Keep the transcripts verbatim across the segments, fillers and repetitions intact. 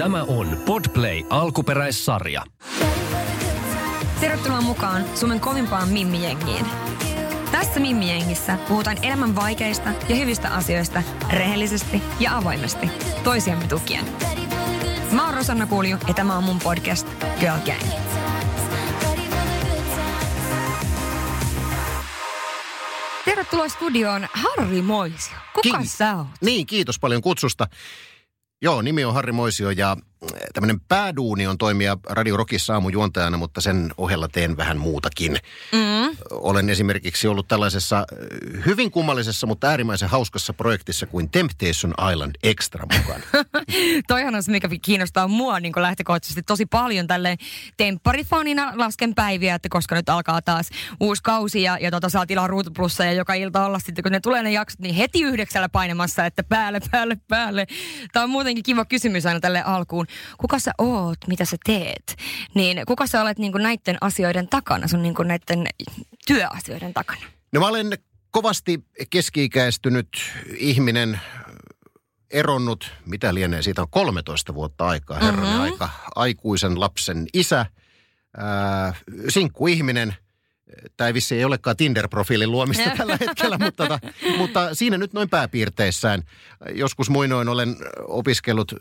Tämä on Podplay alkuperäissarja. Tervetuloa mukaan Suomen kovimpaan mimmijengiin. Tässä mimmijengissä puhutaan elämän vaikeista ja hyvistä asioista rehellisesti ja avoimesti, toisiamme tukien. Mä oon Rosanna Kulju ja tämä on mun podcast Girl Gang. Tervetuloa studioon Harri Moisio. Kuka Ki- sä oot? Niin, kiitos paljon kutsusta. Joo, nimi on Harri Moisio ja tämmöinen pääduuni on toimia Radio Rockissa aamujuontajana, mutta sen ohella teen vähän muutakin. Mm. Olen esimerkiksi ollut tällaisessa hyvin kummallisessa, mutta äärimmäisen hauskassa projektissa kuin Temptation Island Extra mukaan. Toihan on se, mikä kiinnostaa mua niin lähtökohtaisesti tosi paljon. Tälleen tempparifanina lasken päiviä, että koska nyt alkaa taas uusi kausi ja, ja tota, saa tilaa Ruutuplussa ja joka ilta olla sitten, kun ne tulee ne jaksot, niin heti yhdeksällä painamassa, että päälle, päälle, päälle. Tämä on muutenkin kiva kysymys aina tälle alkuun. Kuka sä oot, mitä sä teet, niin kuka sä olet niin kuin näiden asioiden takana, sun niin kuin näiden työasioiden takana? No mä olen kovasti keski-ikäistynyt ihminen, eronnut, mitä lienee, siitä on kolmetoista vuotta aikaa, herran mm-hmm. aika, aikuisen lapsen isä, ää, sinkku ihminen. Tämä ei vissiin ei olekaan Tinder-profiilin luomista tällä hetkellä, mutta, tota, mutta siinä nyt noin pääpiirteissään. Joskus muinoin olen opiskellut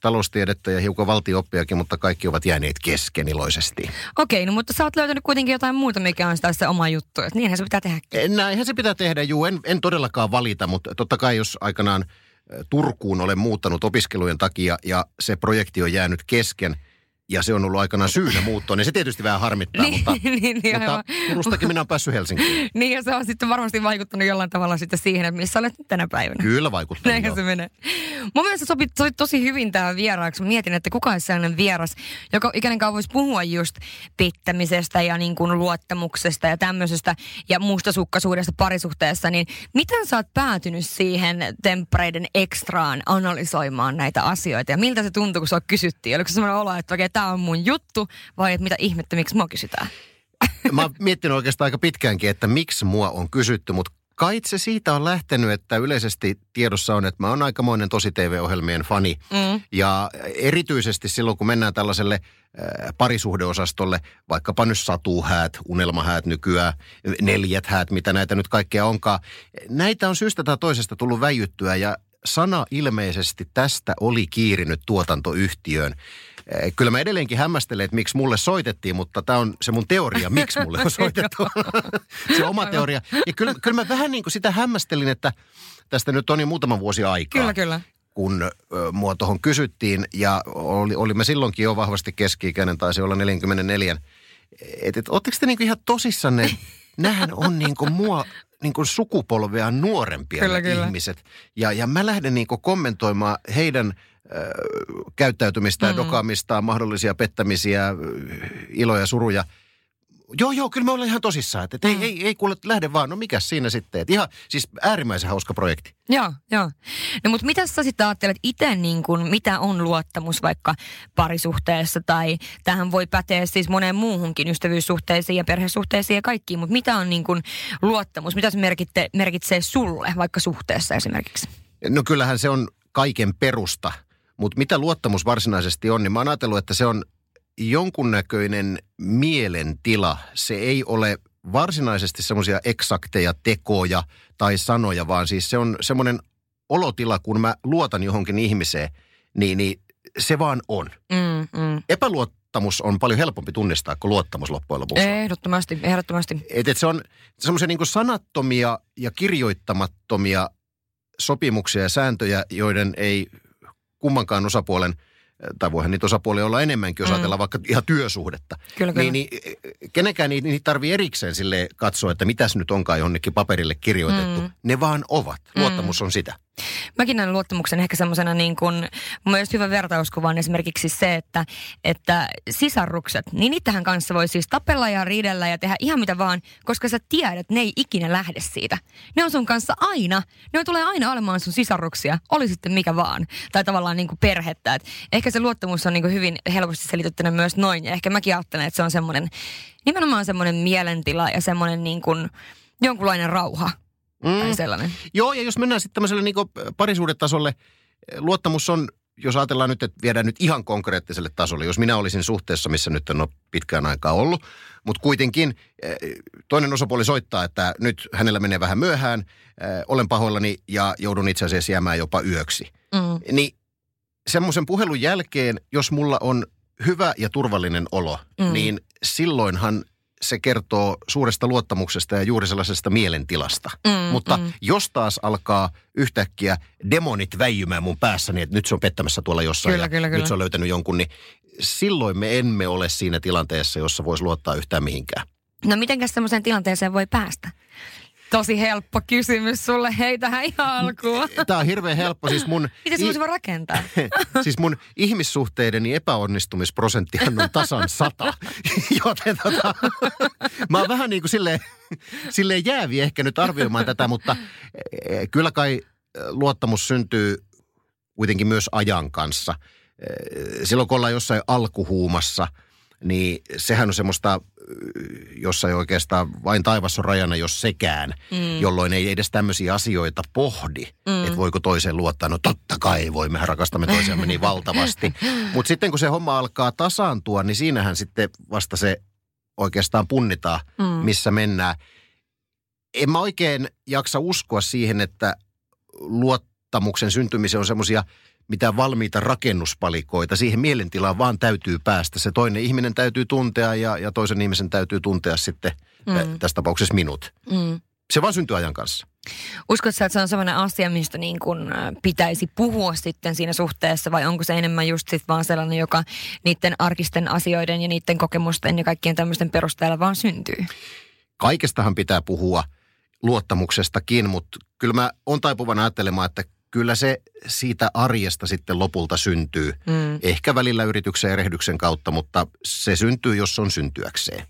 taloustiedettä ja hiukan valtio-oppiakin, mutta kaikki ovat jääneet kesken iloisesti. Okei, no mutta sä oot löytänyt kuitenkin jotain muuta, mikä on sitä oma juttu. Että niinhän se pitää tehdäkin. Näinhän se pitää tehdä, juu. En, en todellakaan valita, mutta totta kai jos aikanaan Turkuun olen muuttanut opiskelujen takia ja se projekti on jäänyt kesken, ja se on ollut aikanaan syynä muuttoon, ja se tietysti vähän harmittaa, niin, mutta, niin, niin, mutta Turustakin minä olen päässyt Helsinkiin. Niin, ja se on sitten varmasti vaikuttanut jollain tavalla sitten siihen, että missä olet tänä päivänä. Kyllä vaikuttanut. Näinhän se menee. Mun mielestä sopit, sopit tosi hyvin tähän vieraaksi. Mietin, että kuka on sellainen vieras, joka ikänenkaan voisi puhua just pittämisestä ja niin kuin luottamuksesta ja tämmöisestä ja mustasukkaisuudesta parisuhteessa, niin miten sä oot päätynyt siihen temppareiden ekstraan analysoimaan näitä asioita, ja miltä se tuntui, kun sua kysyttiin? Oliko se sellainen olo, että oikein tämä on mun juttu, vai että mitä ihmettä, miksi mua kysytään? Mä oon miettinyt oikeastaan aika pitkäänkin, että miksi mua on kysytty, mutta kai se siitä on lähtenyt, että yleisesti tiedossa on, että mä oon aikamoinen tosi T V-ohjelmien fani. Mm. Ja erityisesti silloin, kun mennään tällaiselle äh, parisuhdeosastolle, vaikkapa nyt satuhäät, unelmahäät nykyään, neljät häät, mitä näitä nyt kaikkea onkaan. Näitä on syystä tai toisesta tullut väijyttyä, ja sana ilmeisesti tästä oli kiirinyt tuotantoyhtiöön. Kyllä mä edelleenkin hämmästelen, että miksi mulle soitettiin, mutta tämä on se mun teoria, miksi mulle on soitettu. Se oma teoria. Ja kyllä, kyllä mä vähän niin kuin sitä hämmästelin, että tästä nyt on jo muutama vuosi aikaa. Kyllä, kyllä. Kun mua tuohon kysyttiin, ja oli, oli mä silloinkin jo vahvasti keski-ikäinen, taisi olla neljäkymmentäneljä. Että et, ootteko te niin kuin ihan tosissanne? Nämähän on niin kuin mua niin kuin sukupolvea nuorempia kyllä, kyllä. ihmiset. Ja, ja mä lähden niin kuin kommentoimaan heidän käyttäytymistään, mm-hmm. dokaamistaan, mahdollisia pettämisiä, iloja, suruja. Joo, joo, kyllä me ollaan ihan tosissaan, että et mm-hmm. ei, ei, ei kuule, lähde vaan, no mikäs siinä sitten, että ihan siis äärimmäisen hauska projekti. Joo, joo. No mutta mitä sä sitten ajattelet itse, niin kun, mitä on luottamus vaikka parisuhteessa, tai tähän voi päteä siis moneen muuhunkin, ystävyyssuhteisiin ja perhesuhteisiin ja kaikkiin, mutta mitä on niin kun, luottamus, mitä se merkitte, merkitsee sulle vaikka suhteessa esimerkiksi? No kyllähän se on kaiken perusta. Mutta mitä luottamus varsinaisesti on, niin mä oon ajatellut, että se on jonkunnäköinen mielentila. Se ei ole varsinaisesti semmoisia eksakteja tekoja tai sanoja, vaan siis se on semmoinen olotila, kun mä luotan johonkin ihmiseen, niin, niin se vaan on. Mm, mm. Epäluottamus on paljon helpompi tunnistaa kuin luottamus loppujen lopuksi. Ehdottomasti, ehdottomasti. Et, et se on semmoisia niinku sanattomia ja kirjoittamattomia sopimuksia ja sääntöjä, joiden ei kummankaan osapuolen, tai voihan niitä osapuolia olla enemmänkin, jos mm. ajatellaan vaikka ihan työsuhdetta. Kyllä, kyllä. Niin, niin kenenkään niitä nii tarvii erikseen sille katsoa, että mitäs nyt onkaan jonnekin paperille kirjoitettu. Mm. Ne vaan ovat. Luottamus mm. on sitä. Mäkin näen luottamuksen ehkä semmoisena niin kuin, myös hyvä vertauskuva on esimerkiksi se, että, että sisarrukset, niin niitähän kanssa voi siis tapella ja riidellä ja tehdä ihan mitä vaan, koska sä tiedät, että ne ei ikinä lähde siitä. Ne on sun kanssa aina, ne tulee aina olemaan sun sisarruksia, oli sitten mikä vaan, tai tavallaan niin kuin perhettä. Et ehkä se luottamus on niin kuin hyvin helposti selitettynä myös noin, ja ehkä mäkin ajattelen, että se on semmoinen, nimenomaan semmoinen mielentila ja semmoinen niin kuin jonkunlainen rauha. Mm. Joo, ja jos mennään sitten tämmöiselle niin parisuudetasolle, luottamus on jos ajatellaan nyt, että viedään nyt ihan konkreettiselle tasolle, jos minä olisin suhteessa, missä nyt en ole pitkään aikaa ollut, mutta kuitenkin toinen osapuoli soittaa, että nyt hänellä menee vähän myöhään, olen pahoillani ja joudun itse asiassa jäämään jopa yöksi. Mm. Niin semmoisen puhelun jälkeen, jos mulla on hyvä ja turvallinen olo, mm. niin silloinhan se kertoo suuresta luottamuksesta ja juuri sellaisesta mielentilasta. Mm, Mutta mm. jos taas alkaa yhtäkkiä demonit väijymään mun päässäni, että nyt se on pettämässä tuolla jossain kyllä, ja kyllä, kyllä. nyt se on löytänyt jonkun, niin silloin me emme ole siinä tilanteessa, jossa voisi luottaa yhtään mihinkään. No mitenkäs semmoiseen tilanteeseen voi päästä? Tosi helppo kysymys sulle. Hei, tähän ihan alkuun. Tämä on hirveän helppo. Siis mun... Miten se voisi vaan rakentaa? Siis mun ihmissuhteideni epäonnistumisprosenttihan on tasan sata. Joten tota... Mä oon vähän niin kuin silleen, silleen jäävi ehkä nyt arvioimaan tätä, mutta kyllä kai luottamus syntyy kuitenkin myös ajan kanssa. Silloin kun ollaan jossain alkuhuumassa, niin sehän on semmoista, jossa ei oikeastaan vain taivas on rajana, jos sekään, mm. jolloin ei edes tämmöisiä asioita pohdi, mm. että voiko toiseen luottaa. No totta kai voi, mehän rakastamme toisiamme niin valtavasti. Mutta sitten kun se homma alkaa tasaantua, niin siinähän sitten vasta se oikeastaan punnitaan, mm. missä mennään. En mä oikein jaksa uskoa siihen, että luottamuksen syntymiseen on semmoisia mitään valmiita rakennuspalikoita. Siihen mielentilaan vaan täytyy päästä. Se toinen ihminen täytyy tuntea ja, ja toisen ihmisen täytyy tuntea sitten mm. tässä tapauksessa minut. Mm. Se vaan syntyy ajan kanssa. Uskotko, että se on sellainen asia, mistä niin kuin pitäisi puhua sitten siinä suhteessa, vai onko se enemmän just sit vaan sellainen, joka niiden arkisten asioiden ja niiden kokemusten ja kaikkien tämmöisten perusteella vaan syntyy? Kaikestahan pitää puhua, luottamuksestakin, mutta kyllä mä oon taipuvan ajattelemaan, että kyllä se siitä arjesta sitten lopulta syntyy. Mm. Ehkä välillä yrityksen erehdyksen kautta, mutta se syntyy, jos on syntyäkseen.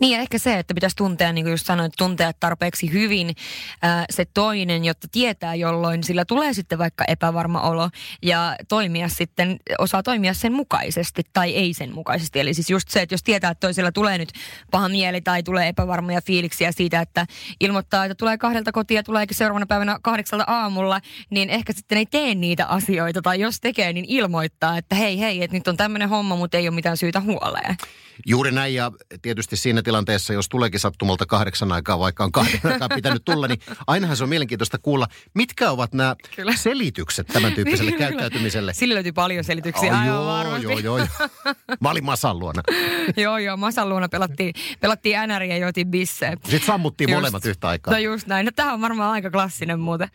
Niin ja ehkä se, että pitäisi tuntea, niin kuin just sanoin, tuntea tarpeeksi hyvin ää, se toinen, jotta tietää jolloin sillä tulee sitten vaikka epävarma olo ja toimia sitten, osaa toimia sen mukaisesti tai ei sen mukaisesti. Eli siis just se, että jos tietää, että toisella tulee nyt paha mieli tai tulee epävarmoja fiiliksiä siitä, että ilmoittaa, että tulee kahdelta kotia, tuleekin seuraavana päivänä kahdeksalta aamulla, niin ehkä sitten ei tee niitä asioita tai jos tekee, niin ilmoittaa, että hei hei, että nyt on tämmöinen homma, mutta ei ole mitään syytä huoleen. Juuri näin ja tietysti siinä tilanteessa, jos tuleekin sattumalta kahdeksan aikaa, vaikka on kahdeksan aikaa pitänyt tulla, niin ainahan se on mielenkiintoista kuulla, mitkä ovat nämä Kyllä. selitykset tämän tyyppiselle Kyllä. käyttäytymiselle. Sillä löytyy paljon selityksiä. Oh, joo, joo, joo, joo. Mä olin Masan luona. joo, joo, Masan luona pelattiin, pelattiin änäriä ja joitiin bissejä. Sitten sammuttiin just, molemmat yhtä aikaa. No just näin. No, tämähän on varmaan aika klassinen muuten.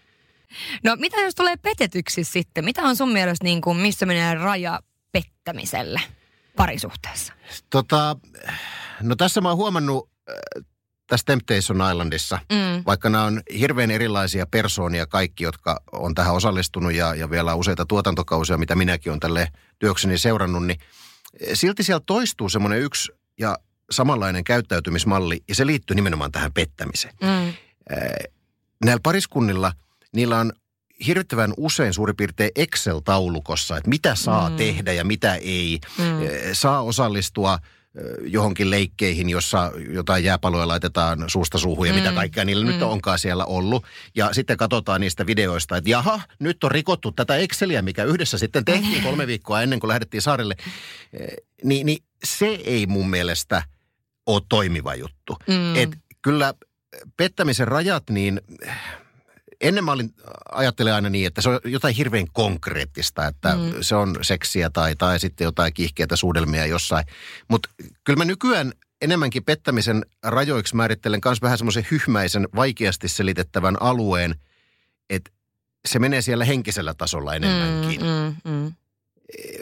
No mitä jos tulee petetyksi sitten? Mitä on sun mielestä, niin kuin, missä menee raja pettämiselle parisuhteessa? Tota... No tässä mä oon huomannut äh, tässä Temptation Islandissa, mm. vaikka nämä on hirveän erilaisia persoonia kaikki, jotka on tähän osallistunut ja, ja vielä useita tuotantokausia, mitä minäkin olen tälle työkseni seurannut, niin silti siellä toistuu semmoinen yksi ja samanlainen käyttäytymismalli ja se liittyy nimenomaan tähän pettämiseen. Mm. Äh, näillä pariskunnilla, niillä on hirvittävän usein suurin piirtein Excel-taulukossa, että mitä saa mm. tehdä ja mitä ei, mm. äh, saa osallistua johonkin leikkeihin, jossa jotain jääpaloja laitetaan suusta suuhun ja mm. mitä kaikkea niillä mm. nyt onkaan siellä ollut. Ja sitten katsotaan niistä videoista, että jaha, nyt on rikottu tätä Exceliä, mikä yhdessä sitten tehtiin kolme viikkoa ennen kuin lähdettiin saarelle. Ni, niin se ei mun mielestä ole toimiva juttu. Mm. Et kyllä pettämisen rajat, niin ennen mä olin, ajattelin aina niin, että se on jotain hirveän konkreettista, että mm. se on seksiä tai, tai sitten jotain kiihkeitä suudelmia jossain. Mutta kyllä mä nykyään enemmänkin pettämisen rajoiksi määrittelen myös vähän semmoisen hyhmäisen, vaikeasti selitettävän alueen, että se menee siellä henkisellä tasolla enemmänkin. Mm, mm, mm.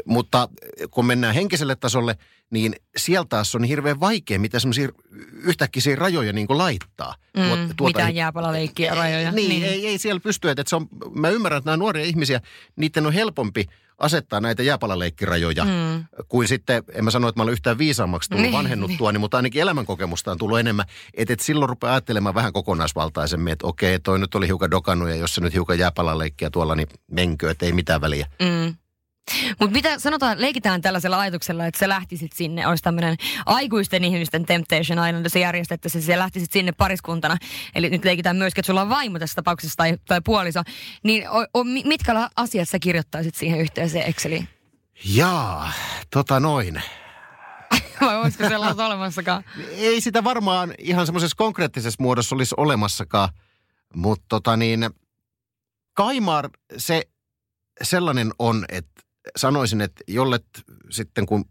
Mutta kun mennään henkiselle tasolle, niin sieltä taas on hirveän vaikea, mitä semmoisia yhtäkkiä rajoja niin kuin laittaa. Mm, Tuot, tuota, mitään jääpalaleikkiä rajoja. Niin, niin. Ei, ei siellä pysty. Että se on, mä ymmärrän, että nämä nuoria ihmisiä, niiden on helpompi asettaa näitä jääpalalaikkirajoja mm. kuin sitten, en mä sano, että mä olen yhtään viisaammaksi tullut niin, vanhennuttua, niin. Niin, mutta ainakin elämänkokemusta on tullut enemmän. Että et silloin rupeaa ajattelemaan vähän kokonaisvaltaisemmin, että okei, toi nyt oli hiukan dokannut ja jos se nyt hiukan jääpalaleikkiä tuolla, niin menkö, että ei mitään väliä. Mm. Mutta mitä sanotaan, leikitään tällaisella ajatuksella, että sä lähtisit sinne, olisi tämmöinen aikuisten ihmisten Temptation Island, jos sä järjestettäisiin, sä lähtisit sinne pariskuntana. Eli nyt leikitään myöskin, että sulla on vaimo tässä tapauksessa tai, tai puoliso. Niin o, o, mitkä asiat sä kirjoittaisit siihen yhteiseen Exceliin? Jaa, tota noin. Vai olisiko sellaista olemassakaan? Ei sitä varmaan ihan semmoisessa konkreettisessa muodossa olisi olemassakaan. Mutta tota niin, Kaimar se sellainen on, että sanoisin, että jollet sitten kun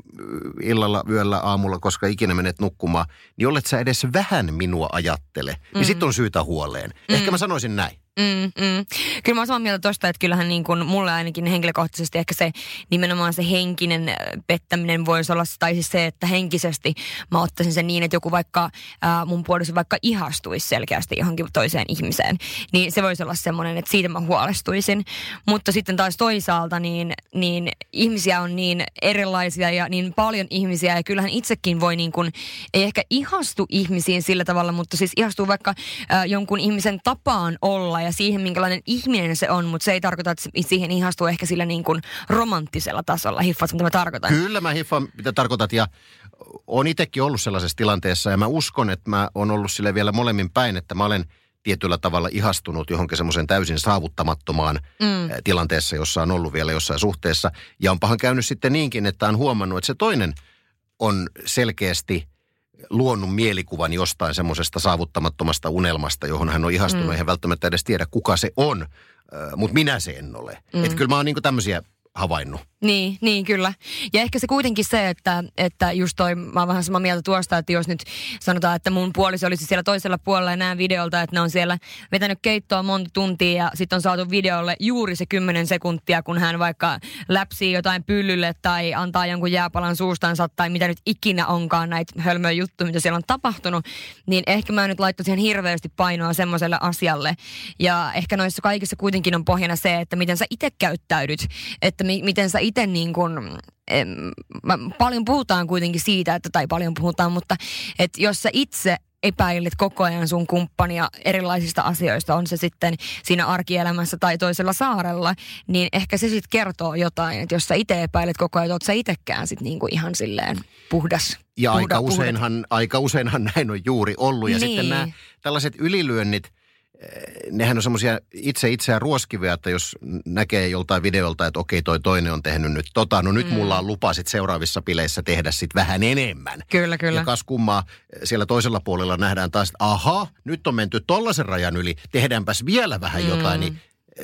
illalla, yöllä, aamulla, koska ikinä menet nukkumaan, niin jollet sä edes vähän minua ajattele, mm. niin sitten on syytä huoleen. Mm. Ehkä mä sanoisin näin. Mm, mm. Kyllä mä oon samaa mieltä tosta, että kyllähän niin kuin mulle ainakin henkilökohtaisesti ehkä se nimenomaan se henkinen pettäminen voisi olla, tai siis se, että henkisesti mä ottaisin sen niin, että joku vaikka ää, mun puoliso vaikka ihastuisi selkeästi johonkin toiseen ihmiseen, niin se voisi olla semmoinen, että siitä mä huolestuisin. Mutta sitten taas toisaalta niin, niin ihmisiä on niin erilaisia ja niin paljon ihmisiä ja kyllähän itsekin voi niin kuin, ei ehkä ihastu ihmisiin sillä tavalla, mutta siis ihastuu vaikka ää, jonkun ihmisen tapaan olla ja siihen, minkälainen ihminen se on, mutta se ei tarkoita, että siihen ihastuu ehkä sillä niin kuin romanttisella tasolla. Hiffaat, mitä mä tarkoitan? Kyllä mä hiffaan, mitä tarkoitat, ja oon itsekin ollut sellaisessa tilanteessa, ja mä uskon, että mä oon ollut sille vielä molemmin päin, että mä olen tietyllä tavalla ihastunut johonkin semmoisen täysin saavuttamattomaan mm. tilanteessa, jossa on ollut vielä jossain suhteessa, ja onpahan käynyt sitten niinkin, että on huomannut, että se toinen on selkeästi luonut mielikuvan jostain semmoisesta saavuttamattomasta unelmasta, johon hän on ihastunut. Mm. Eihän välttämättä edes tiedä, kuka se on, mutta minä se en ole. Mm. Että kyllä mä oon niinku tämmöisiä havainnut. Niin, niin kyllä. Ja ehkä se kuitenkin se, että, että just toi, mä oon vähän samaa mieltä tuosta, että jos nyt sanotaan, että mun puolisi olisi siellä toisella puolella ja näen videolta, että ne on siellä vetänyt keittoa monta tuntia ja sitten on saatu videolle juuri se kymmenen sekuntia, kun hän vaikka läpsii jotain pyllylle tai antaa jonkun jääpalan suustansa tai mitä nyt ikinä onkaan näitä hölmöjä juttuja, mitä siellä on tapahtunut, niin ehkä mä nyt laittaisin hirveästi painoa semmoiselle asialle. Ja ehkä noissa kaikissa kuitenkin on pohjana se, että miten sä itse käyttäydyt, että mi- miten sä itse Itse niin kuin, em, paljon puhutaan kuitenkin siitä, että, tai paljon puhutaan, mutta että jos sä itse epäilet koko ajan sun kumppania erilaisista asioista, on se sitten siinä arkielämässä tai toisella saarella, niin ehkä se sitten kertoo jotain, että jos sä itse epäilet koko ajan, että oot sä itsekään sitten niin kuin ihan silleen puhdas. Ja puhda, aika, useinhan, aika useinhan näin on juuri ollut. Ja niin. Sitten nämä tällaiset ylilyönnit, nehän on semmoisia itse itseään ruoskivia, että jos näkee joltain videolta, että okei toi toinen on tehnyt nyt tota, no nyt mm. mulla on lupa sit seuraavissa bileissä tehdä sit vähän enemmän. Kyllä, kyllä. Ja kas kummaa, siellä toisella puolella nähdään taas, että aha, nyt on menty tollasen rajan yli, tehdäänpäs vielä vähän mm. jotain, niin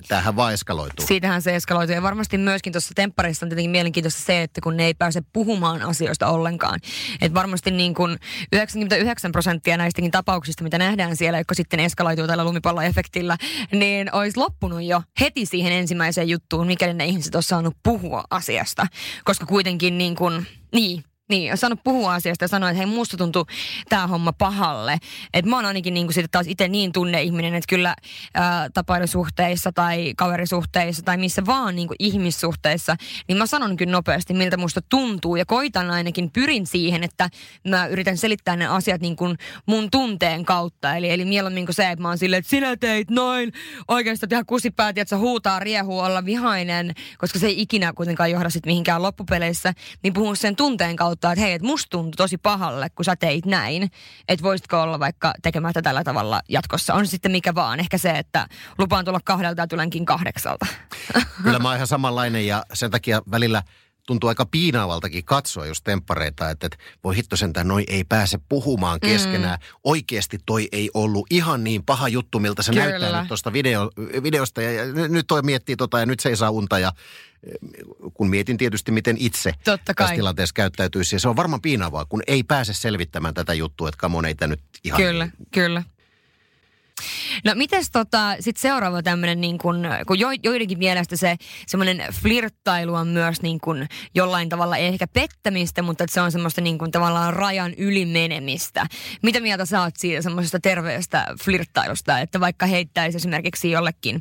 tämähän vaan eskaloituu. Siitähän se eskaloituu. Ja varmasti myöskin tuossa tempparissa on tietenkin mielenkiintoista se, että kun ne ei pääse puhumaan asioista ollenkaan. Että varmasti niin kuin yhdeksänkymmentäyhdeksän prosenttia näistäkin tapauksista, mitä nähdään siellä, jotka sitten eskaloituu tällä lumipalloefektillä, niin olisi loppunut jo heti siihen ensimmäiseen juttuun, mikäli ne ihmiset on saanut puhua asiasta. Koska kuitenkin niin kuin, niin. Niin, on saanut puhua asiasta ja sanoa, että hei, musta tuntuu tää homma pahalle. Että mä oon ainakin niin kuin siitä taas itse niin tunneihminen, että kyllä ää, tapailusuhteissa tai kaverisuhteissa tai missä vaan niin kuin ihmissuhteissa, niin mä sanon kyllä nopeasti, miltä musta tuntuu. Ja koitan ainakin, pyrin siihen, että mä yritän selittää ne asiat niin kuin mun tunteen kautta. Eli, eli mieluummin kuin se, että mä oon silleen, että sinä teit noin, oikeastaan ihan kusipäät, että sä huutaa, riehuu, olla vihainen, koska se ei ikinä kuitenkaan johda sit mihinkään loppupeleissä, niin puhun sen tunteen kautta. Että hei, että musta tuntui tosi pahalle, kun sä teit näin. Että voisitko olla vaikka tekemättä tällä tavalla jatkossa. On sitten mikä vaan. Ehkä se, että lupaan tulla kahdelta ja tulenkin kahdeksalta. Kyllä mä oon ihan samanlainen ja sen takia välillä tuntuu aika piinaavaltakin katsoa just temppareita, että et, voi hitto sentään, noi ei pääse puhumaan keskenään. Mm. Oikeasti toi ei ollut ihan niin paha juttu, miltä se Kyllä. näyttää nyt tuosta video, videosta. Ja, ja nyt toi miettii tota ja nyt se ei saa unta ja kun mietin tietysti, miten itse tässä tilanteessa käyttäytyisi. Ja se on varmaan piinaavaa, kun ei pääse selvittämään tätä juttua, että kamon ei tämä nyt ihan... Kyllä, kyllä. No mites tota, sit seuraava tämmönen niin kun, kun jo, joidenkin mielestä se semmoinen flirttailu on myös niin kun jollain tavalla ei ehkä pettämistä, mutta se on semmoista niin kun tavallaan rajan ylimenemistä. Mitä mieltä sä oot siitä semmoisesta terveestä flirttailusta, että vaikka heittäisi esimerkiksi jollekin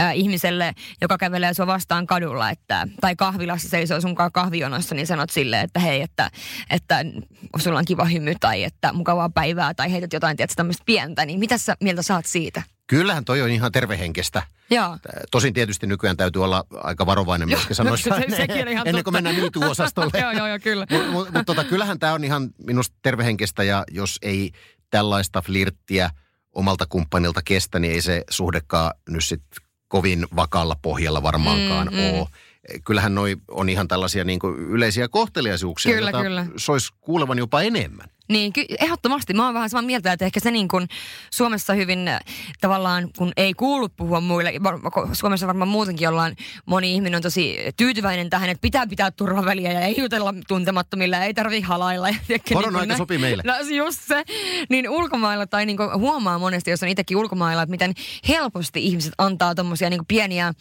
äh, ihmiselle, joka kävelee sua vastaan kadulla että, tai kahvilassa seisoo sunkaan kahvijonossa, niin sanot silleen, että hei, että, että sulla on kiva hymy tai että mukavaa päivää tai heität jotain, tiedätkö, tämmöistä pientä, niin mitä sä mieltä sä oot siitä? Kyllähän toi on ihan tervehenkestä. Jaa. Tosin tietysti nykyään täytyy olla aika varovainen myöskin sanoissa, se, sekin ihan ennen kuin mennään MeToo-osastolle. Joo, joo, joo, kyllä. Mutta mut, mut, tota, kyllähän tämä on ihan minusta tervehenkestä, ja jos ei tällaista flirttiä omalta kumppanilta kestä, niin ei se suhdekaan nyt sitten kovin vakalla pohjalla varmaankaan mm, mm. ole. Kyllähän noi on ihan tällaisia niin kuin yleisiä kohteliaisuuksia, kyllä, joita kyllä. sois kuulevan jopa enemmän. Niin, ky- ehdottomasti. Mä oon vähän samaa mieltä, että ehkä se niin kuin Suomessa hyvin tavallaan, kun ei kuulu puhua muille, Suomessa varmaan muutenkin ollaan, moni ihminen on tosi tyytyväinen tähän, että pitää pitää turvaväliä ja ei jutella tuntemattomilla ja ei tarvii halailla. Korona-aika niin sopii meille. No just se. Niin ulkomailla tai niin kuin huomaa monesti, jos on itsekin ulkomailla, että miten helposti ihmiset antaa tommosia niin kuin pieniä,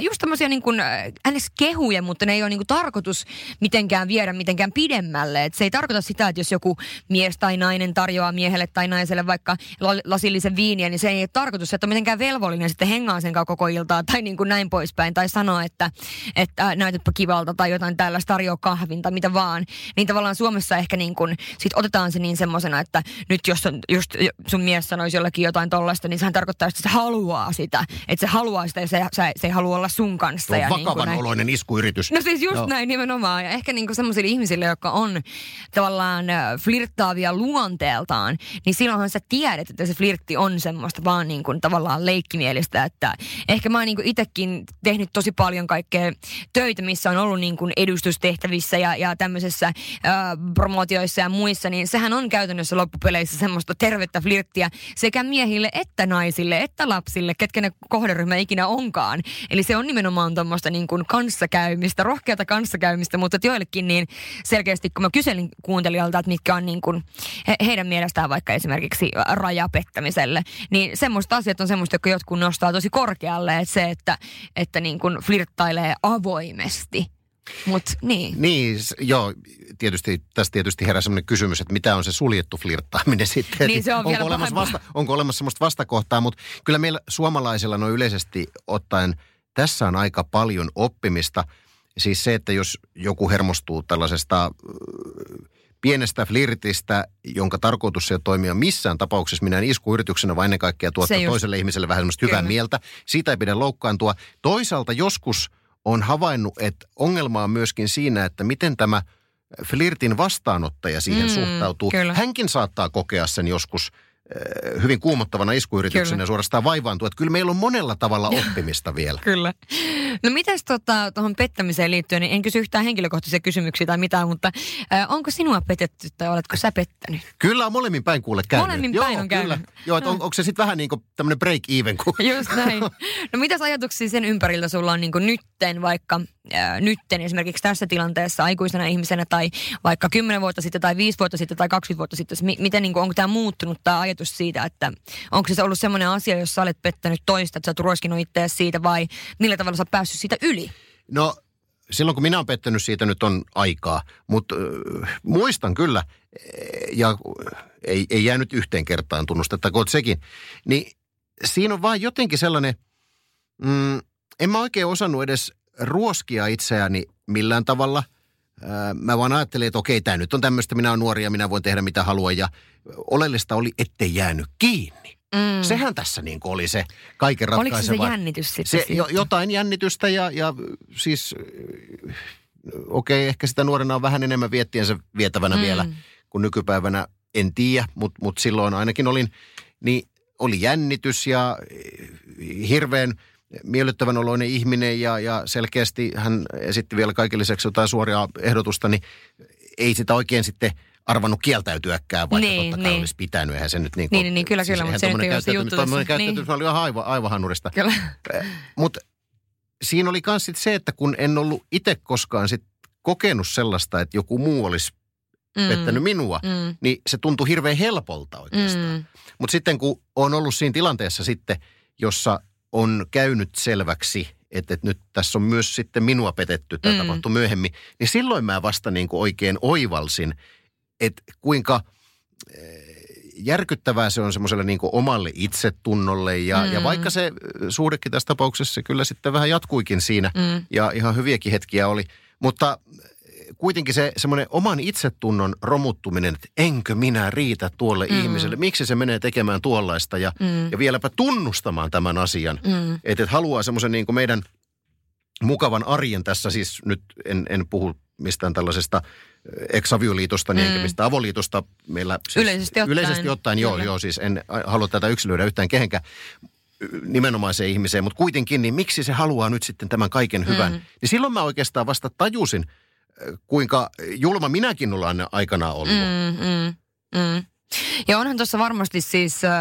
just tommosia niin kuin äänes kehuja, mutta ne ei ole niin kuin tarkoitus mitenkään viedä mitenkään pidemmälle. Et se ei tarkoita sitä, että jos joku mies tai nainen tarjoaa miehelle tai naiselle vaikka lasillisen viiniä, niin se ei ole tarkoitus, että on mitenkään velvollinen sitten hengaa senkaan koko iltaa tai niin kuin näin poispäin. Tai sanoa, että, että näytäpä kivalta tai jotain tällaista, tarjoaa kahvin tai mitä vaan. Niin tavallaan Suomessa ehkä niin kuin, sit otetaan se niin semmosena, että nyt jos on, just sun mies sanoisi jollakin jotain tollaista, niin sehän tarkoittaa, että se haluaa sitä. Että se haluaa sitä ja se, se, se ei halua olla sun kanssa. Se on vakavan niin kuin oloinen iskuyritys. No siis just no. näin nimenomaan. Ja ehkä niin kuin semmoisille ihmisille, jotka on tavallaan flirt taavia luonteeltaan, niin silloinhan sä tiedät, että se flirtti on semmoista vaan niin kuin tavallaan leikkimielistä, että ehkä mä oon niin kuin itsekin tehnyt tosi paljon kaikkea töitä, missä on ollut niin kuin edustustehtävissä ja, ja tämmöisessä ää, promootioissa ja muissa, niin sehän on käytännössä loppupeleissä semmoista tervettä flirttiä sekä miehille että naisille, että lapsille, ketkä ne kohderyhmä ikinä onkaan. Eli se on nimenomaan tommoista niin kuin kanssakäymistä, rohkeata kanssakäymistä, mutta joillekin niin selkeästi, kun mä kyselin kuuntelijalta, että mitkä on niin kuin he, heidän mielestään vaikka esimerkiksi rajapettämiselle, niin semmoista asiat on semmoista, jotka jotkut nostaa tosi korkealle, että se, että, että niin kuin flirttailee avoimesti. Mut niin. Niin, joo, tietysti, tässä tietysti herää semmoinen kysymys, että mitä on se suljettu flirttaaminen sitten. Niin se on onko, olemassa vasta, onko olemassa semmoista vastakohtaa, mutta kyllä meillä suomalaisilla no yleisesti ottaen tässä on aika paljon oppimista. Siis se, että jos joku hermostuu tällaisesta pienestä flirtistä, jonka tarkoitus ei ole toimia missään tapauksessa minä en iskuyrityksenä, vaan ennen kaikkea tuottaa toiselle ihmiselle vähän semmoista hyvää mieltä. Siitä ei pidä loukkaantua. Toisaalta joskus on havainnut, että ongelma on myöskin siinä, että miten tämä flirtin vastaanottaja siihen mm, suhtautuu. Kyllä. Hänkin saattaa kokea sen joskus hyvin kuumottavana iskuyrityksenä ja suorastaan vaivaantua. Että kyllä meillä on monella tavalla oppimista vielä. Kyllä. No mitäs tuota, tuohon pettämiseen liittyen, niin en kysy yhtään henkilökohtaisia kysymyksiä tai mitään, mutta äh, onko sinua petetty tai oletko sä pettänyt? Kyllä on molemmin päin kuule käynyt. Molemmin päin Joo, on kyllä. käynyt. Joo, että on, onko se sitten vähän niin kuin tämmöinen break even? Kun just näin. No mitäs ajatuksia sen ympäriltä sulla on niin kuin nytten vaikka äh, nytten esimerkiksi tässä tilanteessa aikuisena ihmisenä tai vaikka kymmenen vuotta sitten tai viisi vuotta sitten tai kaksikymmentä vuotta sitten, m- miten niin kuin, onko tämä muuttunut tämä ajatus siitä, että onko se ollut semmoinen asia, jos sä olet pettänyt toista, että sä oot ruoskinut itseäsi siitä vai millä tavalla sä oot päässyt siitä yli? No silloin kun minä olen pettänyt siitä nyt on aikaa, mutta äh, muistan kyllä ja äh, ei, ei jäänyt yhteen kertaan tunnustettakoon sekin, niin siinä on vaan jotenkin sellainen, mm, en mä oikein osannut edes ruoskia itseäni millään tavalla. Mä vaan ajattelin, että okei, tää nyt on tämmöistä, minä olen nuori ja minä voin tehdä mitä haluan ja oleellista oli, ettei jäänyt kiinni. Mm. Sehän tässä niin kuin oli se kaiken ratkaiseva. Oliko se, se jännitys sitten? Se, jotain jännitystä ja, ja siis okei, ehkä sitä nuorena on vähän enemmän viettiensä vietävänä mm. vielä kuin nykypäivänä, en tiedä, mutta mut silloin ainakin olin, niin oli jännitys ja hirveän miellyttävän oloinen ihminen ja, ja selkeästi hän esitti vielä kaiken lisäksi jotain suoria ehdotusta, niin ei sitä oikein sitten arvannut kieltäytyäkään, vaikka niin, totta kai niin. olisi pitänyt. Eihän se nyt niin kuin... Niin, niin kyllä, siis kyllä, mutta se nyt ei ole se juttu. Tuommoinen käyttäytymys oli ihan aivan, aivan hanurista. Kyllä. Mutta siinä oli myös se, että kun en ollut itse koskaan sit kokenut sellaista, että joku muu olisi mm. pettänyt minua, mm. niin se tuntui hirveän helpolta oikeastaan. Mm. Mutta sitten kun on ollut siinä tilanteessa sitten, jossa on käynyt selväksi, että, että nyt tässä on myös sitten minua petetty, tämä mm. tapahtui myöhemmin, niin silloin mä vasta niin kuin oikein oivalsin, että kuinka järkyttävää se on semmoiselle niin kuin omalle itsetunnolle ja, mm. ja vaikka se suhdekin tässä tapauksessa kyllä sitten vähän jatkuikin siinä mm. ja ihan hyviäkin hetkiä oli, mutta kuitenkin se semmoinen oman itsetunnon romuttuminen, että enkö minä riitä tuolle mm. ihmiselle, miksi se menee tekemään tuollaista ja, mm. ja vieläpä tunnustamaan tämän asian. Mm. Että et haluaa semmoisen niin kuin meidän mukavan arjen tässä, siis nyt en, en puhu mistään tällaisesta ex-avioliitosta, niin mm. enkä mistä avoliitosta meillä siis yleisesti ottaen, yleisesti ottaen joo, joo, siis en halua tätä yksilöidä yhtään kehenkään nimenomaiseen ihmiseen, mutta kuitenkin, niin miksi se haluaa nyt sitten tämän kaiken hyvän? Mm. Niin silloin mä oikeastaan vasta tajusin, kuinka julma minäkin ollaan aikanaan ollut. Mm, mm, mm. Ja onhan tuossa varmasti siis äh,